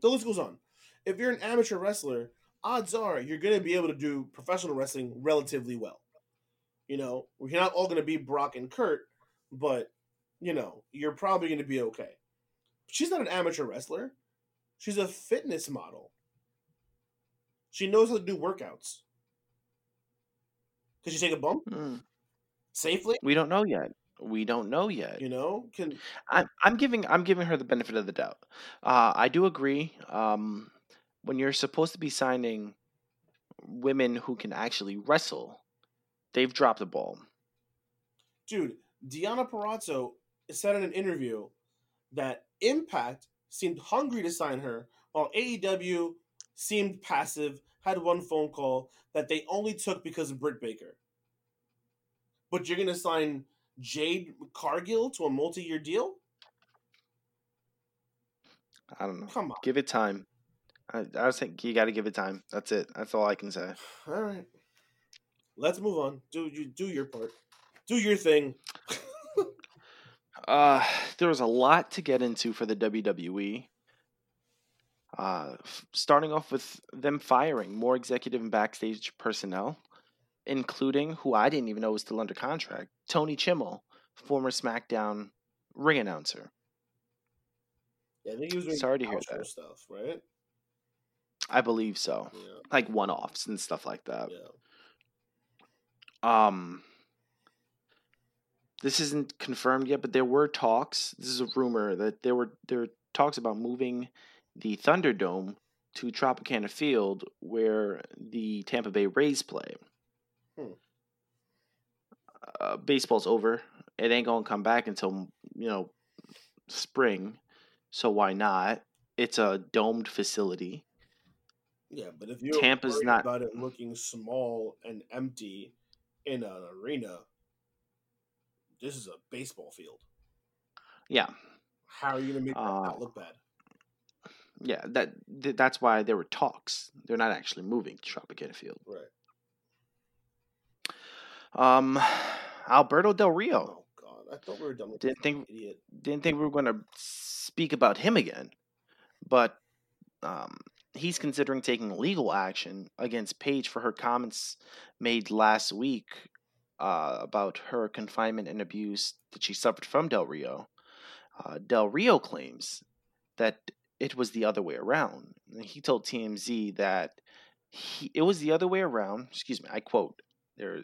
If you're an amateur wrestler, odds are you're going to be able to do professional wrestling relatively well. You know, we're not all going to be Brock and Kurt, but, you know, you're probably going to be okay. She's not an amateur wrestler. She's a fitness model. She knows how to do workouts. Could she take a bump safely? We don't know yet. You know, I'm giving her the benefit of the doubt. I do agree. When you're supposed to be signing women who can actually wrestle, they've dropped the ball. Dude, Deonna Purrazzo said in an interview that Impact seemed hungry to sign her, while AEW seemed passive, had one phone call that they only took because of Britt Baker. But you're going to sign Jade Cargill to a multi-year deal? I don't know. Come on. Give it time. I was thinking you got to give it time. That's it. That's all I can say. All right. Let's move on. Do your part. Do your thing. There was a lot to get into for the WWE. Starting off with them firing more executive and backstage personnel, including who I didn't even know was still under contract, Tony Chimmel, former SmackDown ring announcer. Yeah, I think he was doing outro stuff, right? I believe so. Yeah. Like one-offs and stuff like that. Yeah. This isn't confirmed yet, but there were talks. This is a rumor that there were talks about moving the Thunderdome to Tropicana Field, where the Tampa Bay Rays play. Baseball's over; it ain't gonna come back until, you know, spring. So why not? It's a domed facility. Yeah, but if you're Tampa's not about it looking small and empty in an arena. This is a baseball field. Yeah. How are you going to make that not look bad? Yeah, that's why there were talks. They're not actually moving to Tropicana Field. Right. Alberto Del Rio. Oh, God. I thought we were done with Didn't think we were going to speak about him again. But he's considering taking legal action against Paige for her comments made last week about her confinement and abuse that she suffered from Del Rio. Del Rio claims that it was the other way around. He told TMZ that it was the other way around. Excuse me, I quote, it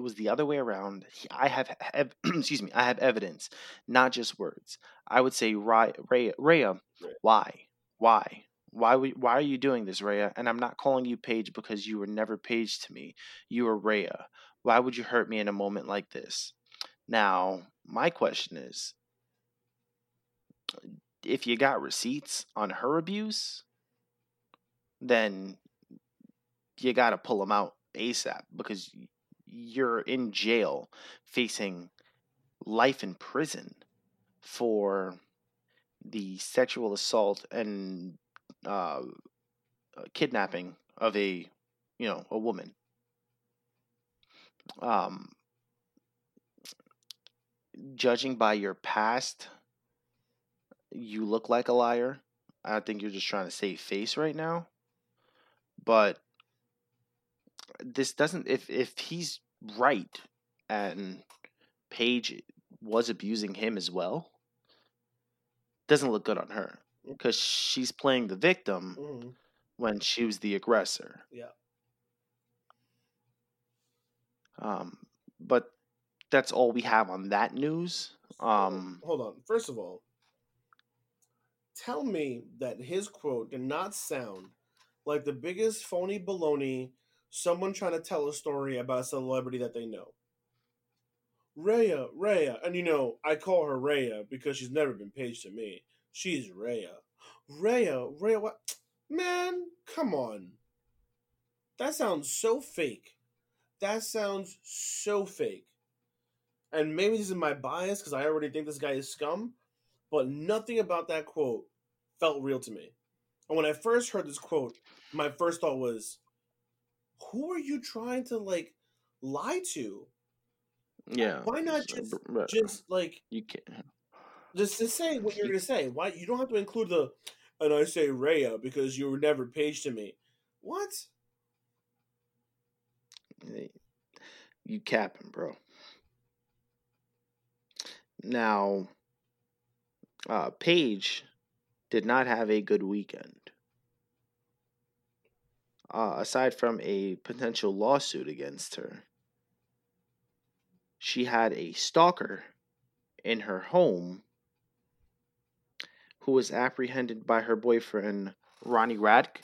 was the other way around. I have evidence, not just words. I would say, Rhea, why? Why are you doing this, Rhea? And I'm not calling you Paige because you were never Paige to me. You were Rhea. Why would you hurt me in a moment like this? Now, my question is, if you got receipts on her abuse, then you got to pull them out ASAP because you're in jail facing life in prison for the sexual assault and kidnapping of a woman. Judging by your past, you look like a liar. I think you're just trying to save face right now. But this doesn't. If he's right and Paige was abusing him as well, doesn't look good on her because she's playing the victim when she was the aggressor. Yeah. But that's all we have on that news. Hold on. First of all, tell me that his quote did not sound like the biggest phony baloney, someone trying to tell a story about a celebrity that they know. Rhea. And, you know, I call her Rhea because she's never been paged to me. She's Rhea. Rhea, what? Man, come on. That sounds so fake. And maybe this is my bias because I already think this guy is scum, but nothing about that quote felt real to me. And when I first heard this quote, my first thought was, who are you trying to, like, lie to? Yeah. Why not just say what you're going to say? Why you don't have to include the, and I say Rhea because you were never paged to me. What? You capping, bro. Now, Paige did not have a good weekend. Aside from a potential lawsuit against her, she had a stalker in her home who was apprehended by her boyfriend, Ronnie Radke,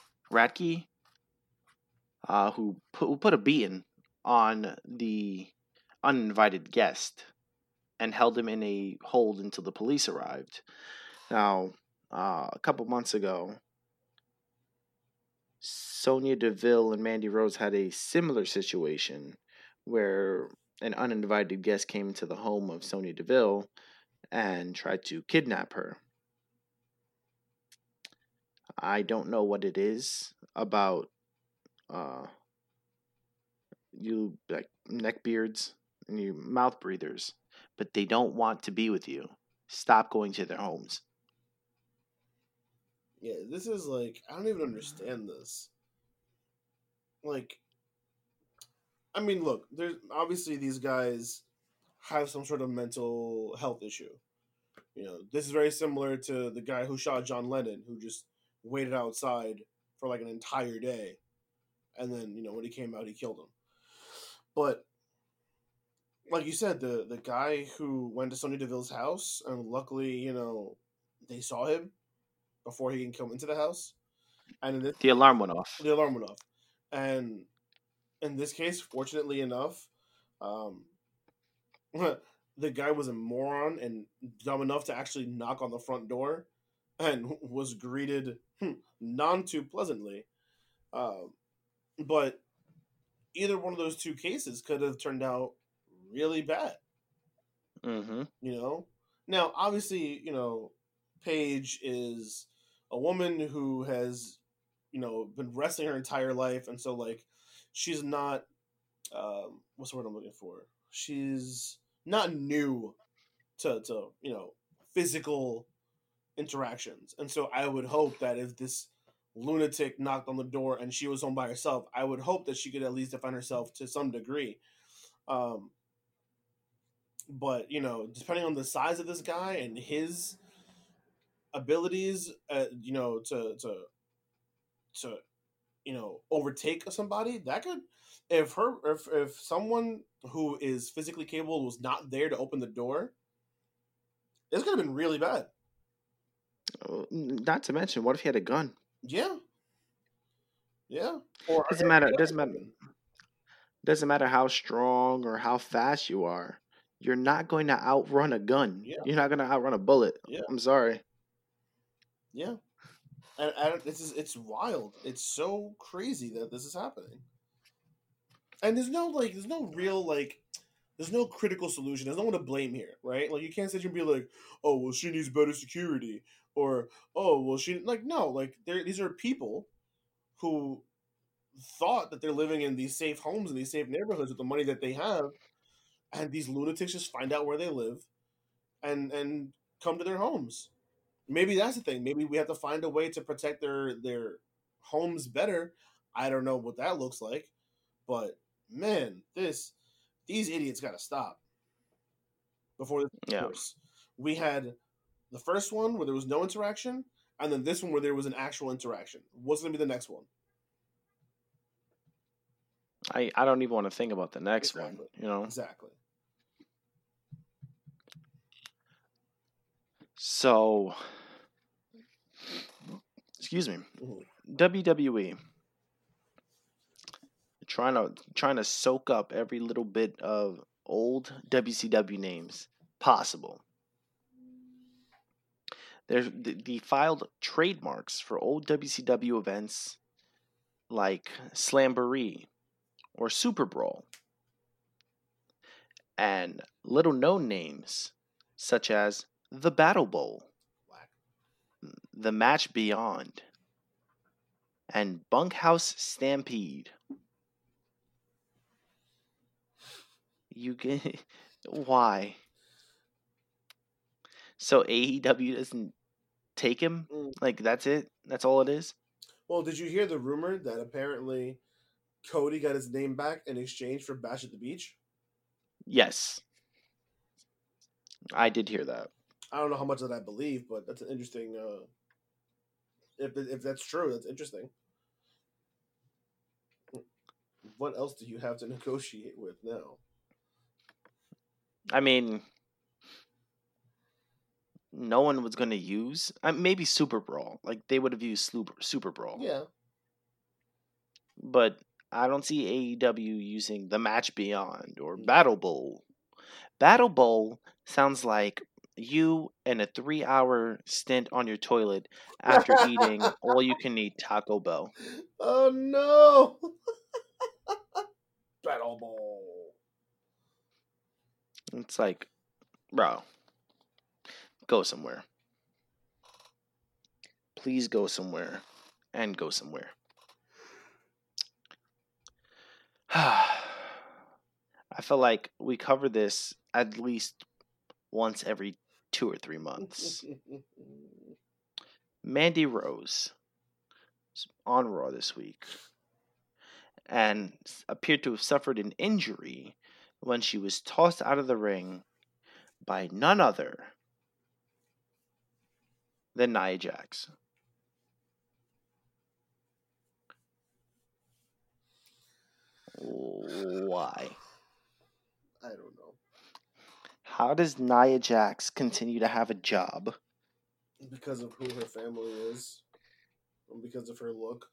who put a beating on the uninvited guest and held him in a hold until the police arrived. Now, a couple months ago, Sonya Deville and Mandy Rose had a similar situation where an uninvited guest came to the home of Sonya Deville and tried to kidnap her. I don't know what it is about you, like, neckbeards and you mouth breathers, but they don't want to be with you. Stop going to their homes. Yeah, this is like, I don't even understand this. Like, I mean, look, there's obviously these guys have some sort of mental health issue. You know, this is very similar to the guy who shot John Lennon, who just waited outside for like an entire day. And then, you know, when he came out, he killed him. But like you said, the guy who went to Sonya Deville's house and luckily, you know, they saw him before he can come into the house. And the alarm went off. And in this case, fortunately enough, the guy was a moron and dumb enough to actually knock on the front door and was greeted none too pleasantly. But either one of those two cases could have turned out really bad. Mm-hmm. You know? Now, obviously, you know, Paige is a woman who has, you know, been wrestling her entire life. And so, like, she's not, what's the word I'm looking for? She's not new to you know, physical interactions. And so I would hope that if this lunatic knocked on the door and she was home by herself, I would hope that she could at least defend herself to some degree. But, you know, depending on the size of this guy and his abilities, you know, to you know, overtake somebody, that could, if someone who is physically capable was not there to open the door, it's gonna have been really bad. Not to mention, what if he had a gun? Yeah. Or doesn't matter how strong or how fast you are. You're not going to outrun a gun. Yeah. You're not going to outrun a bullet. Yeah. I'm sorry. Yeah. And it's wild. It's so crazy that this is happening. And there's no critical solution. There's no one to blame here, right? Like, you can't sit here and be like, oh, well, she needs better security. Or, oh, well, she... Like, no. Like, these are people who thought that they're living in these safe homes and these safe neighborhoods with the money that they have, and these lunatics just find out where they live and come to their homes. Maybe that's the thing. Maybe we have to find a way to protect their homes better. I don't know what that looks like. But, man, these idiots got to stop. Before this, yeah. We had the first one where there was no interaction, and then this one where there was an actual interaction. What's going to be the next one? I don't even want to think about the next one, you know? Exactly. So, Excuse me. WWE. Trying to soak up every little bit of old WCW names possible. There's the filed trademarks for old WCW events like Slamboree or Super Brawl, and little known names such as the Battle Bowl, the Match Beyond, and Bunkhouse Stampede. You get why? So AEW doesn't take him? Like, that's it? That's all it is? Well, did you hear the rumor that apparently Cody got his name back in exchange for Bash at the Beach? Yes. I did hear that. I don't know how much of that I believe, but that's an interesting... If that's true, that's interesting. What else do you have to negotiate with now? I mean, no one was going to use... maybe Super Brawl. Like, they would have used Super Brawl. Yeah. But I don't see AEW using the Match Beyond or Battle Bowl. Battle Bowl sounds like you and a 3-hour stint on your toilet after eating all-you-can-eat Taco Bell. Oh, no! Battle Bowl. It's like, bro, go somewhere. Please go somewhere and go somewhere. I feel like we cover this at least once every 2 or 3 months. Mandy Rose was on Raw this week and appeared to have suffered an injury when she was tossed out of the ring by none other than Nia Jax. Why? I don't know. How does Nia Jax continue to have a job? Because of who her family is. And because of her look.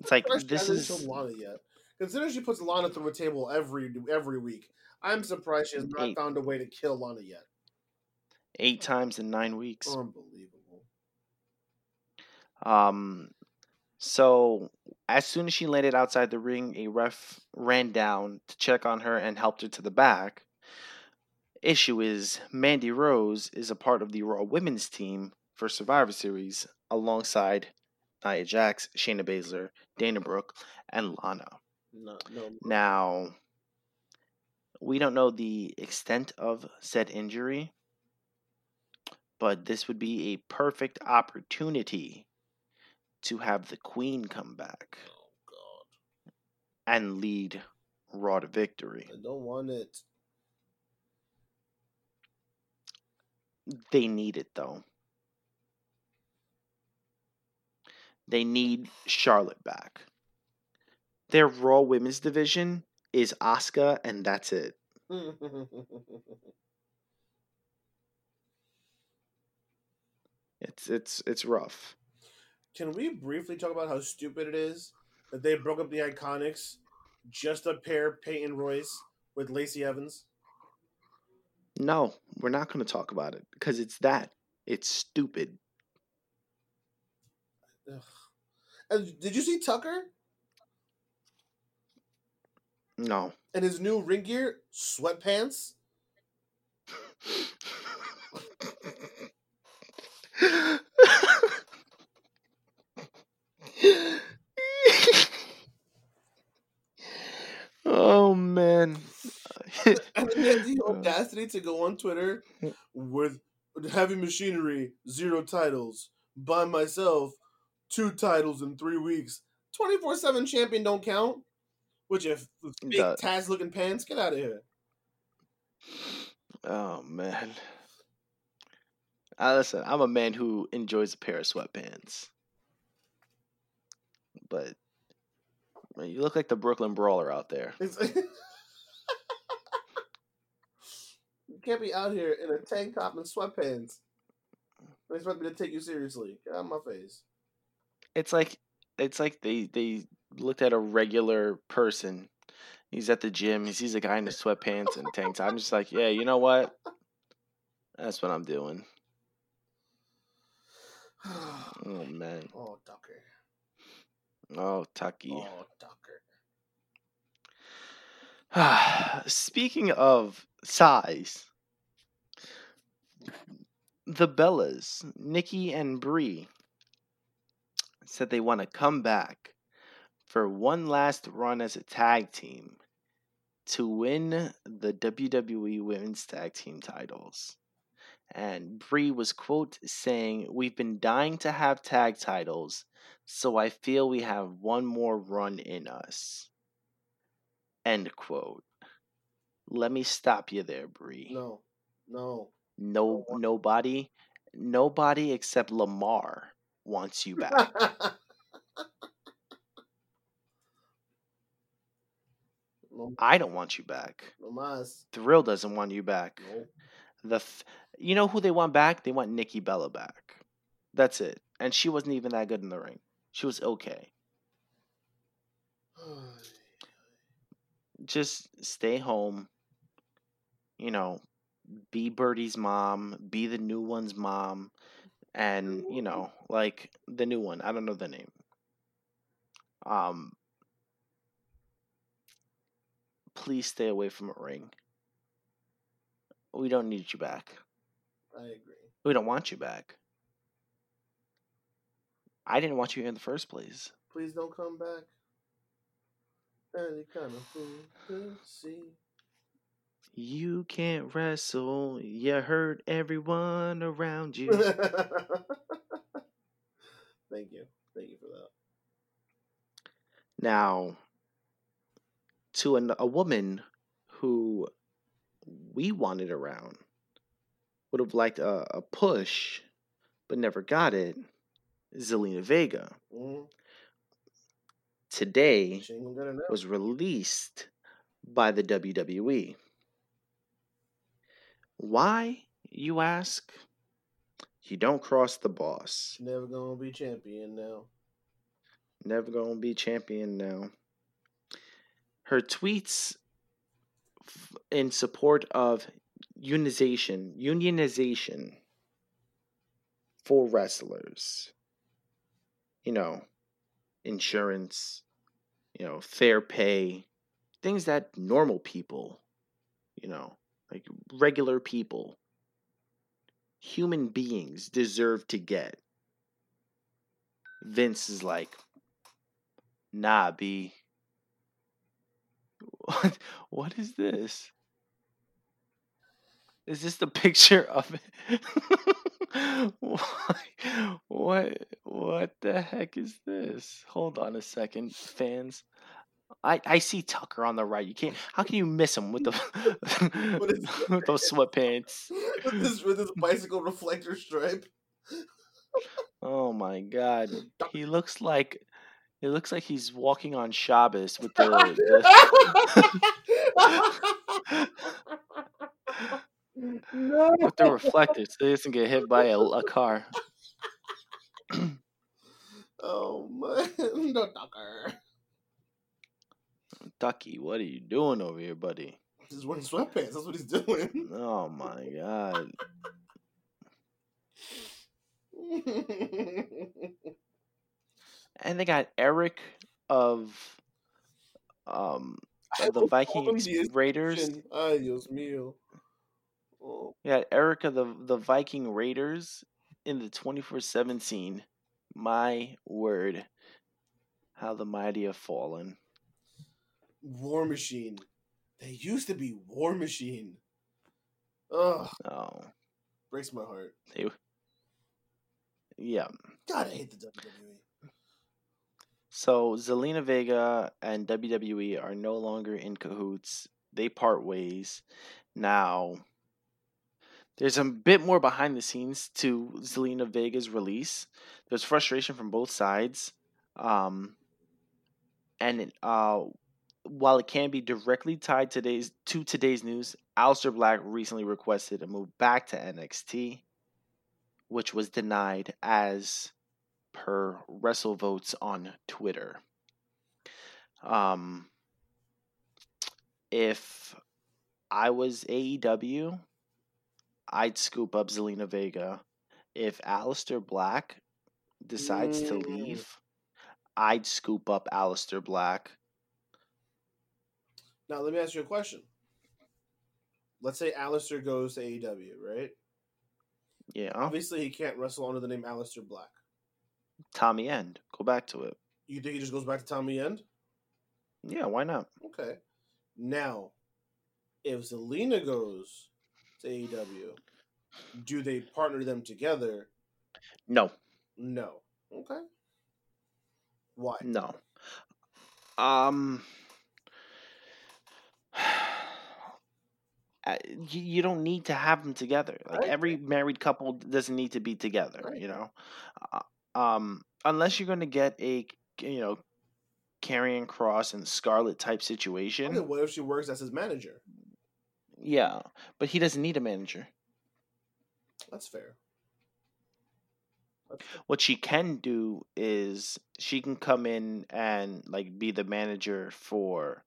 It's like, this is Lana yet. Considering she puts Lana through a table every week, I'm surprised she has not found a way to kill Lana yet. 8 times in 9 weeks. Unbelievable. So as soon as she landed outside the ring, a ref ran down to check on her and helped her to the back. Issue is, Mandy Rose is a part of the Raw Women's team for Survivor Series alongside Nia Jax, Shayna Baszler, Dana Brooke, and Lana. No. Now, we don't know the extent of said injury, but this would be a perfect opportunity to have the Queen come back. Oh, God. And lead Raw to victory. I don't want it. They need it, though. They need Charlotte back. Their Raw Women's division is Asuka, and that's it. It's rough. Can we briefly talk about how stupid it is that they broke up the Iconics just to pair Peyton Royce with Lacey Evans? No, we're not going to talk about it because it's stupid. Ugh. And did you see Tucker? No. And his new ring gear, sweatpants? Oh, man. And then they had the audacity to go on Twitter with Heavy Machinery, 0 titles. By myself, 2 titles in 3 weeks. 24/7 champion don't count. Which, if big Taz looking pants, get out of here. Oh, man. Listen, I'm a man who enjoys a pair of sweatpants. But man, you look like the Brooklyn Brawler out there. can't be out here in a tank top and sweatpants. They expect me to take you seriously. Get out of my face. It's like they looked at a regular person. He's at the gym. He sees a guy in his sweatpants and tank top. I'm just like, yeah, you know what? That's what I'm doing. Oh, man. Oh, Tucker. Oh, Tucky. Oh, Tucker. Speaking of size, the Bellas, Nikki and Brie, said they want to come back for one last run as a tag team to win the WWE Women's Tag Team titles. And Brie was, quote, saying, "We've been dying to have tag titles, so I feel we have one more run in us." End quote. Let me stop you there, Brie. No, nobody except Lamar wants you back. I don't want you back. Thrill doesn't want you back. No. You know who they want back? They want Nikki Bella back. That's it. And she wasn't even that good in the ring. She was okay. Just stay home. You know, be Birdie's mom. Be the new one's mom. And, you know, like the new one. I don't know the name. Please stay away from a ring. We don't need you back. I agree. We don't want you back. I didn't want you here in the first place. Please don't come back. Any kind of food to see. You can't wrestle. You hurt everyone around you. Thank you. Thank you for that. Now, to a woman who we wanted around, would have liked a push, but never got it, Zelina Vega. Mm-hmm. Today was released by the WWE. Why, you ask? You don't cross the boss. Never gonna be champion now. Never gonna be champion now. Her tweets in support of unionization for wrestlers, you know, insurance, you know, fair pay, things that normal people, you know, like regular people, human beings deserve to get. Vince is like, nah, B. What is this? Is this the picture of it? What the heck is this? Hold on a second, fans. I see Tucker on the right. You can't. How can you miss him with the with those sweatpants? With this bicycle reflector stripe. Oh my god! It looks like he's walking on Shabbos with the no. with the reflector, so he doesn't get hit by a car. Oh man, no, Tucker. Tucky, what are you doing over here, buddy? He's wearing sweatpants. That's what he's doing. Oh my god. And they got Eric of the Vikings Raiders. Ay, Dios mío. They got Eric of the Viking Raiders in the 24/7 scene. My word, how the mighty have fallen. War Machine. They used to be War Machine. Ugh. Oh, breaks my heart. Yeah. God, I hate the WWE. So, Zelina Vega and WWE are no longer in cahoots. They part ways. Now, there's a bit more behind the scenes to Zelina Vega's release. There's frustration from both sides. And while it can be directly tied to today's news, Aleister Black recently requested a move back to NXT, which was denied as per WrestleVotes on Twitter. If I was AEW, I'd scoop up Zelina Vega. If Aleister Black decides to leave, I'd scoop up Aleister Black. Now, let me ask you a question. Let's say Aleister goes to AEW, right? Yeah. Obviously, he can't wrestle under the name Aleister Black. Tommy End. Go back to it. You think he just goes back to Tommy End? Yeah, why not? Okay. Now, if Zelina goes to AEW, do they partner them together? No. No. Okay. Why? No. You don't need to have them together. Like, every married couple doesn't need to be together, you know? Unless you're going to get a, Karrion Kross and Scarlett type situation. Okay, what if she works as his manager? Yeah, but he doesn't need a manager. That's fair. What she can do is she can come in and like be the manager for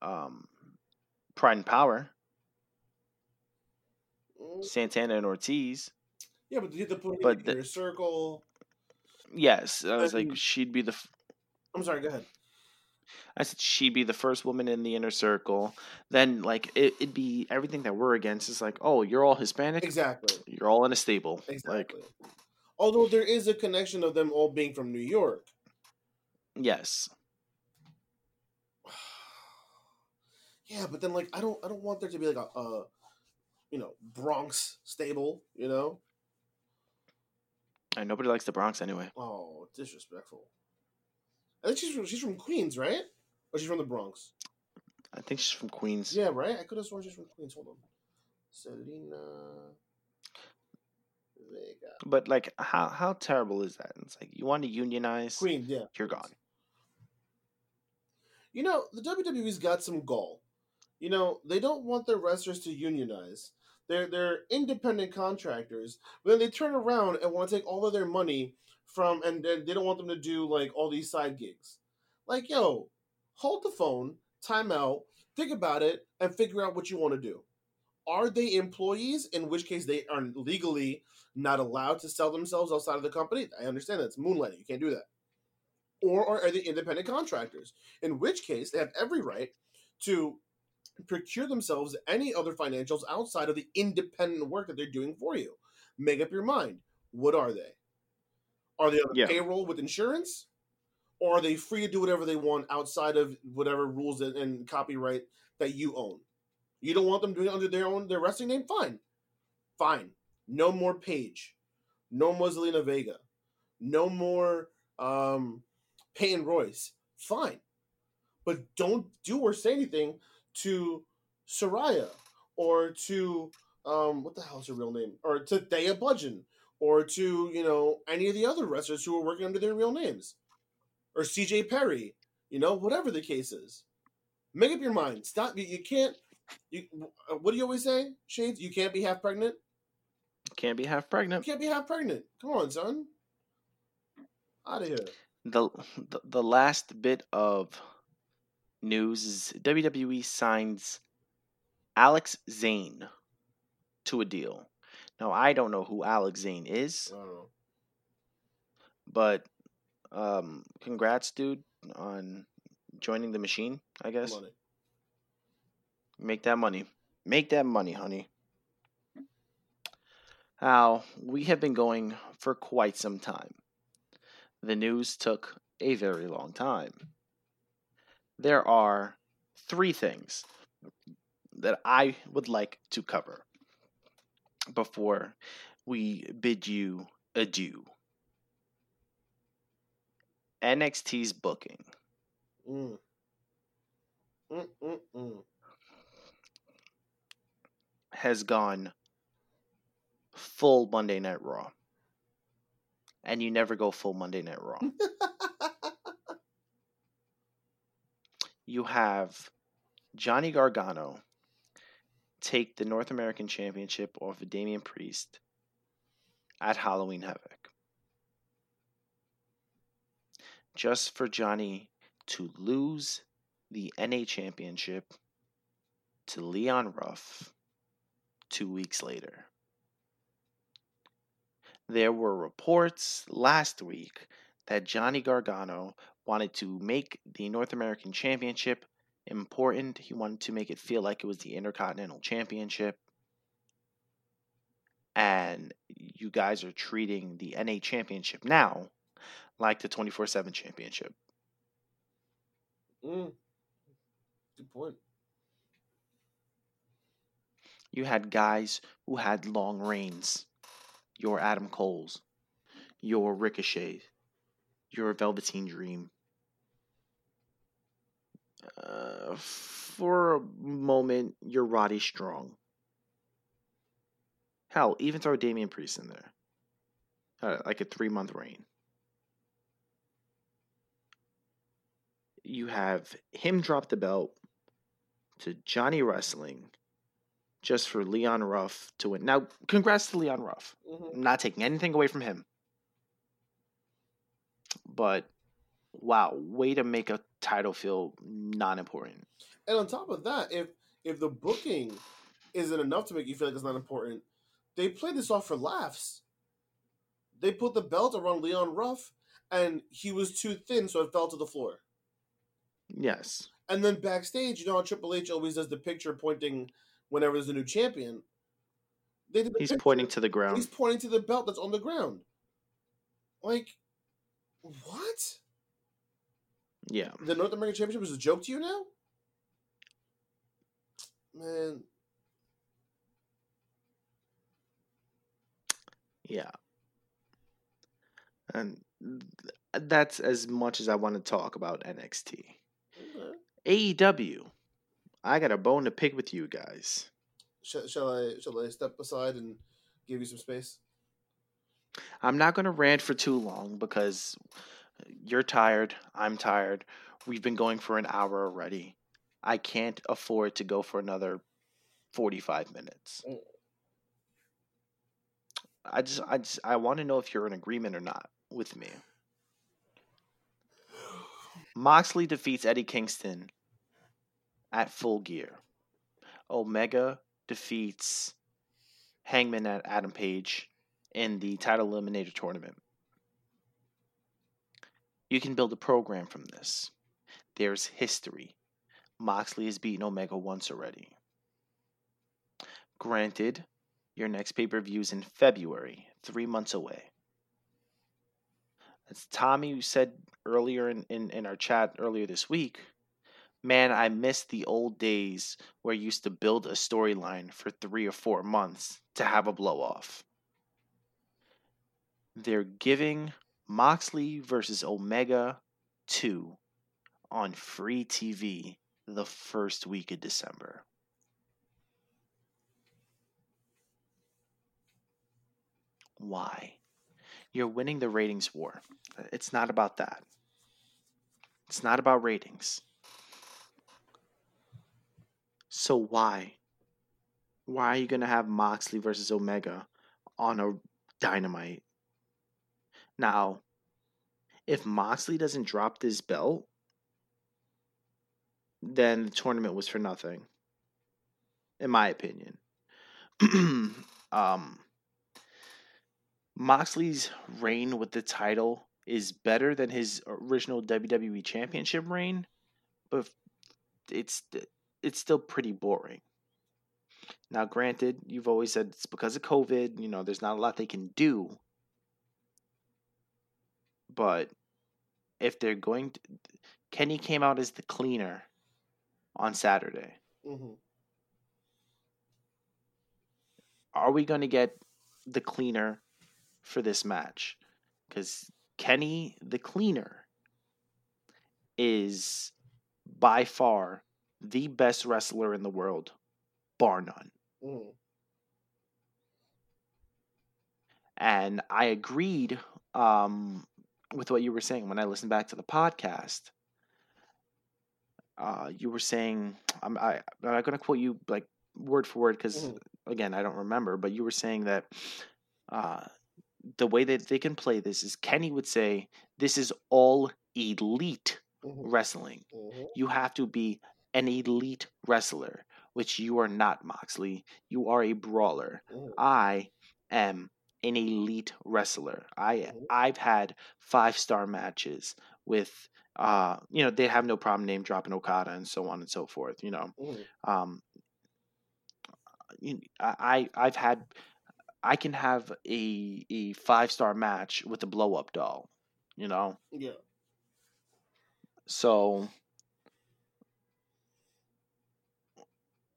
Pride and Power, Santana and Ortiz. Yeah, but you have to put her in your circle. Yes, I was like, she'd be the... I'm sorry, go ahead. I said she'd be the first woman in the inner circle. Then, like, it'd be everything that we're against. It's like, oh, you're all Hispanic? Exactly. You're all in a stable. Exactly. Like, although there is a connection of them all being from New York. Yes. Yeah, but then, like, I don't want there to be, like, a Bronx stable, you know? And nobody likes the Bronx anyway. Oh, disrespectful. I think she's from Queens, right? Or she's from the Bronx? I think she's from Queens. Yeah, right? I could have sworn she's from Queens. Hold on. Zelina Vega. But, like, how terrible is that? It's like, you want to unionize? Queens, yeah. You're gone. You know, the WWE's got some gall. You know, they don't want their wrestlers to unionize. They're independent contractors. But then they turn around and want to take all of their money from, and they don't want them to do like all these side gigs. Like, yo, hold the phone, time out, think about it, and figure out what you want to do. Are they employees? In which case they are legally not allowed to sell themselves outside of the company. I understand that's moonlighting. You can't do that. Or are they independent contractors? In which case they have every right to procure themselves any other financials outside of the independent work that they're doing for you. Make up your mind. What are they? Are they on payroll with insurance? Or are they free to do whatever they want outside of whatever rules and copyright that you own? You don't want them doing it under their wrestling name? Fine. No more Paige. No more Zelina Vega. No more Peyton Royce. Fine. But don't do or say anything to Saraya or to, what the hell's her real name? Or to Thea Bludgeon. Or to, any of the other wrestlers who are working under their real names. Or CJ Perry. Whatever the case is. Make up your mind. Stop. You can't. What do you always say, Shades? You can't be half pregnant? Can't be half pregnant. Can't be half pregnant. Come on, son. Out of here. The last bit of news is WWE signs Alex Zane to a deal. Now, I don't know who Alex Zane is, but congrats, dude, on joining the machine, I guess. Money. Make that money, honey. Now, we have been going for quite some time. The news took a very long time. There are three things that I would like to cover before we bid you adieu. NXT's booking. Has gone full Monday Night Raw. And you never go full Monday Night Raw. you have Johnny Gargano take the North American Championship off of Damian Priest at Halloween Havoc. Just for Johnny to lose the NA Championship to Leon Ruff 2 weeks later. There were reports last week that Johnny Gargano wanted to make the North American Championship important. He wanted to make it feel like it was the Intercontinental Championship. And you guys are treating the NA Championship now like the 24/7 Championship. Good point. You had guys who had long reigns. Your Adam Coles, your Ricochet, your Velveteen Dream. For a moment, your Roddy Strong. Hell, even throw Damian Priest in there. Like a 3-month reign. You have him drop the belt to Johnny Wrestling just for Leon Ruff to win. Now, congrats to Leon Ruff. I'm not taking anything away from him. But, wow, way to make a title feel non-important. And on top of that, if the booking isn't enough to make you feel like it's not important, they play this off for laughs. They put the belt around Leon Ruff, and he was too thin, so it fell to the floor. Yes. And then backstage, you know how Triple H always does the picture pointing whenever there's a new champion? He's pointing to the ground. He's pointing to the belt that's on the ground. Like, what? Yeah. The North American Championship is a joke to you now? Man. Yeah. And that's as much as I want to talk about NXT. AEW, I got a bone to pick with you guys. Shall I step aside and give you some space? I'm not going to rant for too long because you're tired. I'm tired. We've been going for an hour already. I can't afford to go for another 45 minutes. I want to know if you're in agreement or not with me. Moxley defeats Eddie Kingston at Full Gear. Omega defeats Hangman at Adam Page in the title eliminator tournament. You can build a program from this. There's history. Moxley has beaten Omega once already. Granted, your next pay-per-view is in February, 3 months away. It's Tommy who said earlier in our chat earlier this week, man, I miss the old days where I used to build a storyline for 3 or 4 months to have a blow-off. They're giving Moxley versus Omega 2 on free TV the first week of December. Why? You're winning the ratings war. It's not about that. It's not about ratings. So why? Why are you going to have Moxley versus Omega on a Dynamite? Now, if Moxley doesn't drop this belt, then the tournament was for nothing, in my opinion. Moxley's reign with the title is better than his original WWE Championship reign, but it's still pretty boring. Now, granted, you've always said it's because of COVID. You know, there's not a lot they can do. But if they're going to... Kenny came out as the cleaner on Saturday. Mm-hmm. Are we going to get the cleaner for this match? Because Kenny the Cleaner is by far the best wrestler in the world, bar none. And I agreed with what you were saying when I listened back to the podcast. you were saying, I'm going to quote you like word for word because, again, I don't remember, but you were saying that the way that they can play this is Kenny would say, this is all elite wrestling. Mm-hmm. You have to be an elite wrestler, which you are not, Moxley. You are a brawler. Mm-hmm. I am an elite wrestler. I've had 5-star matches with, they have no problem name dropping Okada and so on and so forth. You know, I can have a 5-star match with a blow up doll. You know. Yeah. So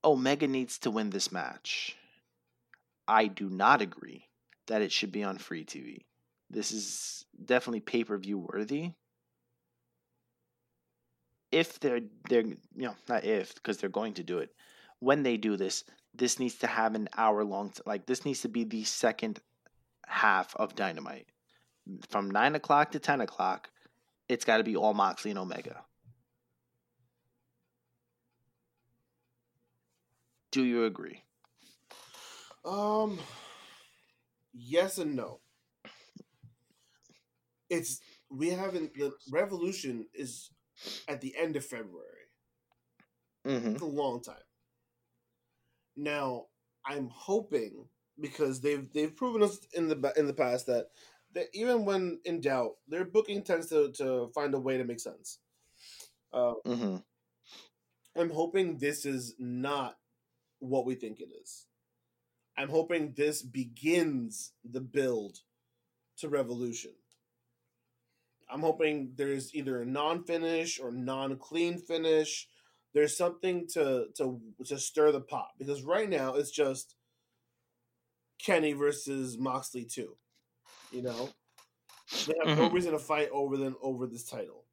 Omega needs to win this match. I do not agree that it should be on free TV. This is definitely pay-per-view worthy. If they're not if, because they're going to do it. When they do this, this needs to have an hour long, this needs to be the second half of Dynamite. From 9 o'clock to 10 o'clock, it's got to be all Moxley and Omega. Do you agree? Yes and no. The Revolution is at the end of February. Mm-hmm. It's a long time. Now, I'm hoping, because they've proven us in the past that even when in doubt, their booking tends to find a way to make sense. I'm hoping this is not what we think it is. I'm hoping this begins the build to Revolution. I'm hoping there's either a non-finish or non-clean finish. There's something to stir the pot, because right now it's just Kenny versus Moxley 2. You know, they have no reason to fight over this title.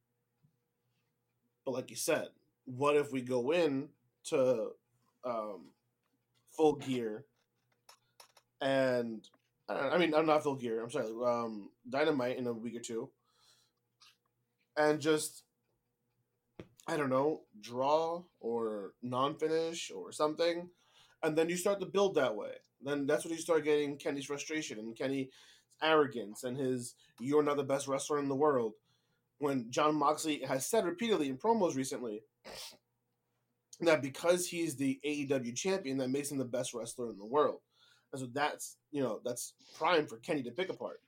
But like you said, what if we go in to Full Gear? And I'm not Full Gear. I'm sorry, Dynamite in a week or two, and just draw or non-finish or something, and then you start to build that way. Then that's when you start getting Kenny's frustration and Kenny's arrogance and his "you're not the best wrestler in the world." When John Moxley has said repeatedly in promos recently that because he's the AEW champion, that makes him the best wrestler in the world. And so that's prime for Kenny to pick apart.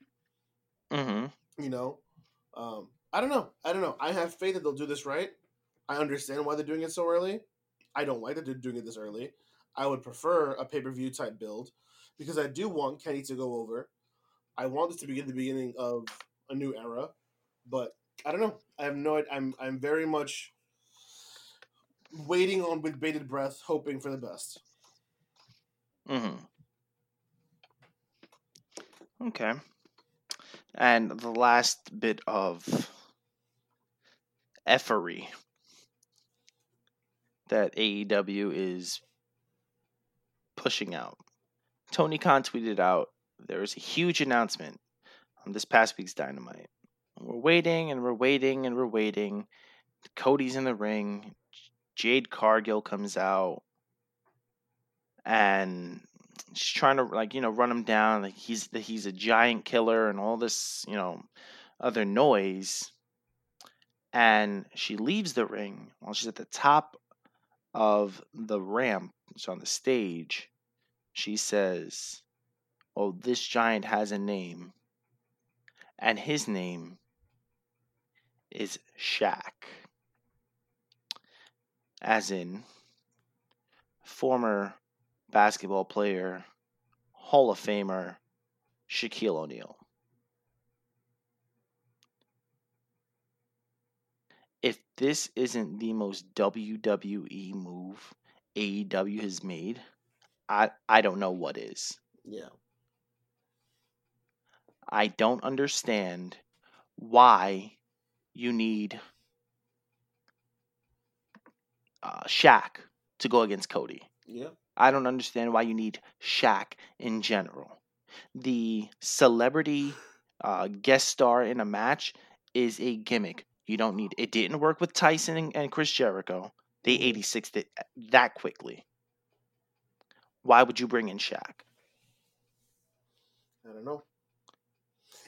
Mm-hmm. I don't know. I have faith that they'll do this right. I understand why they're doing it so early. I don't like that they're doing it this early. I would prefer a pay-per-view type build, because I do want Kenny to go over. I want this to be the beginning of a new era, but I don't know. I have no idea. I'm very much waiting on with bated breath, hoping for the best. Mm-hmm. Okay. And the last bit of effery that AEW is pushing out. Tony Khan tweeted out, "There is a huge announcement on this past week's Dynamite. We're waiting and we're waiting and we're waiting. Cody's in the ring. Jade Cargill comes out. And she's trying to run him down. Like he's a giant killer and all this, other noise." And she leaves the ring while she's at the top of the ramp. So on the stage, she says, "Oh, this giant has a name. And his name is Shaq." As in, former basketball player, Hall of Famer, Shaquille O'Neal. If this isn't the most WWE move AEW has made, I don't know what is. Yeah. I don't understand why you need Shaq to go against Cody. Yeah. I don't understand why you need Shaq in general. The celebrity guest star in a match is a gimmick. You don't need it. Didn't work with Tyson and Chris Jericho. They 86'd it that quickly. Why would you bring in Shaq? I don't know.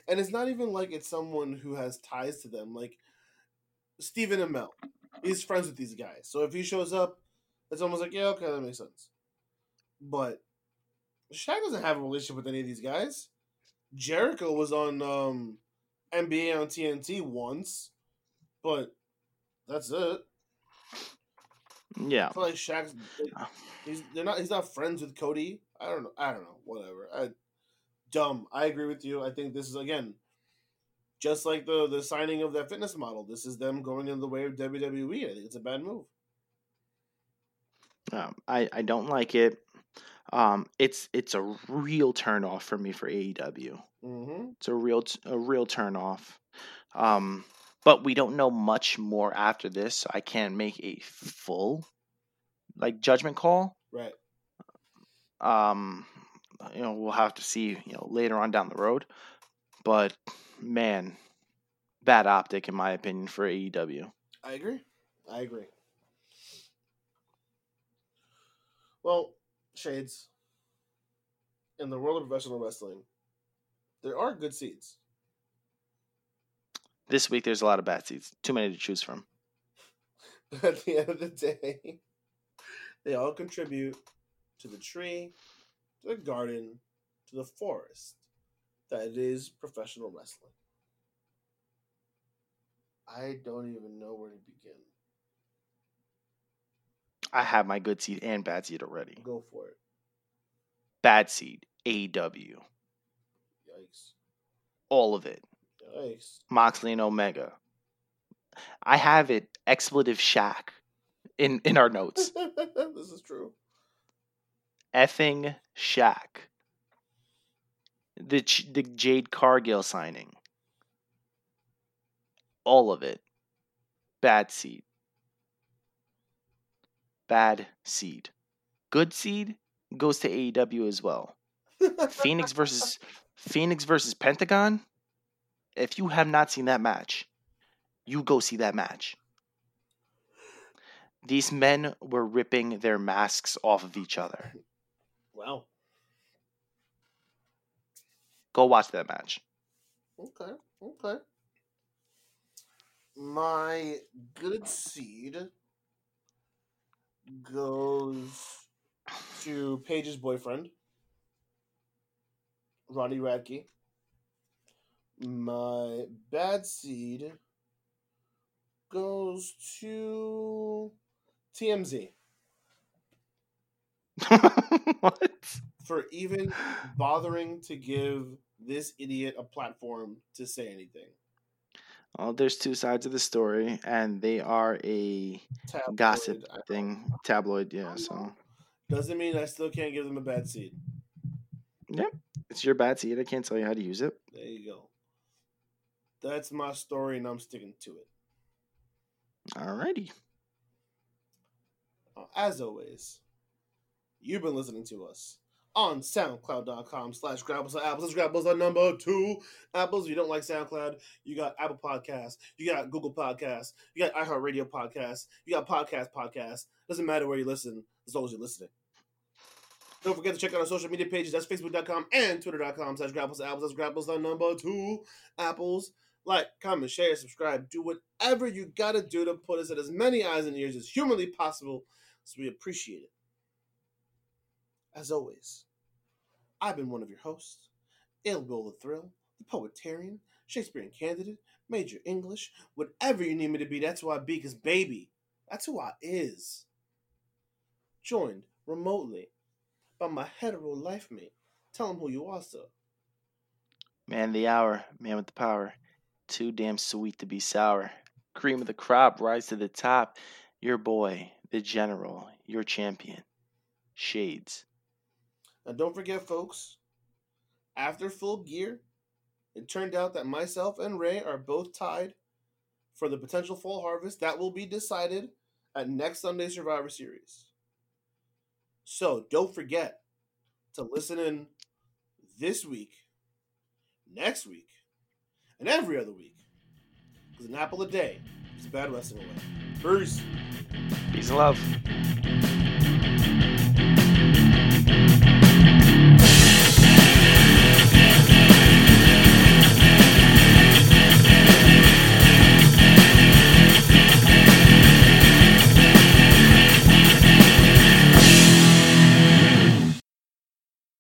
And it's not even like it's someone who has ties to them. Like Stephen Amell, he's friends with these guys. So if he shows up, it's almost like, yeah, okay, that makes sense. But Shaq doesn't have a relationship with any of these guys. Jericho was on NBA on TNT once, but that's it. Yeah, I feel like Shaq's he's not friends with Cody. I don't know. Whatever. Dumb. I agree with you. I think this is, again, just like the signing of that fitness model. This is them going in the way of WWE. I think it's a bad move. I don't like it. It's a real turnoff for me for AEW. Mm-hmm. It's a real turnoff. But we don't know much more after this. So I can't make a full judgment call. Right. We'll have to see, later on down the road. But man, bad optic in my opinion for AEW. I agree. Well, Shades, in the world of professional wrestling, there are good seeds. This week, there's a lot of bad seeds. Too many to choose from. At the end of the day, they all contribute to the tree, to the garden, to the forest that it is professional wrestling. I don't even know where to begin. I have my good seed and bad seed already. Go for it. Bad seed, AEW. Yikes. All of it. Yikes. Moxley and Omega. I have it expletive Shaq in our notes. This is true. Effing Shaq. The Jade Cargill signing. All of it. Bad seed. Bad seed. Good seed goes to AEW as well. Phoenix versus Pentagon. If you have not seen that match, you go see that match. These men were ripping their masks off of each other. Wow. Go watch that match. Okay. My good seed goes to Paige's boyfriend, Ronnie Radke. My bad seed goes to TMZ. What? For even bothering to give this idiot a platform to say anything. Oh, there's two sides of the story, and they are a tabloid gossip thing. Tabloid, yeah. So doesn't mean I still can't give them a bad seed. Yep, it's your bad seed. I can't tell you how to use it. There you go. That's my story, and I'm sticking to it. Alrighty. As always, you've been listening to us on SoundCloud.com/Grapples to Apples. It's Grapples on number 2. Apples, if you don't like SoundCloud, you got Apple Podcasts, you got Google Podcasts, you got iHeartRadio Podcasts, you got Podcasts. Doesn't matter where you listen, as long as you're listening. Don't forget to check out our social media pages. That's Facebook.com and Twitter.com/Grapples to Apples. That's Grapples on number 2. Apples, like, comment, share, subscribe. Do whatever you gotta do to put us at as many eyes and ears as humanly possible, so we appreciate it. As always, I've been one of your hosts, Ill Will the Thrill, the Poetarian, Shakespearean Candidate, Major English, whatever you need me to be, that's who I be, because baby, that's who I is. Joined remotely by my hetero life mate. Tell him who you are, sir. Man of the hour, man with the power, too damn sweet to be sour. Cream of the crop, rise to the top. Your boy, the general, your champion, Shades. And don't forget, folks, after Full Gear, it turned out that myself and Ray are both tied for the potential fall harvest that will be decided at next Sunday's Survivor Series. So don't forget to listen in this week, next week, and every other week because an apple a day is a bad wrestling away. Peace. Peace and love.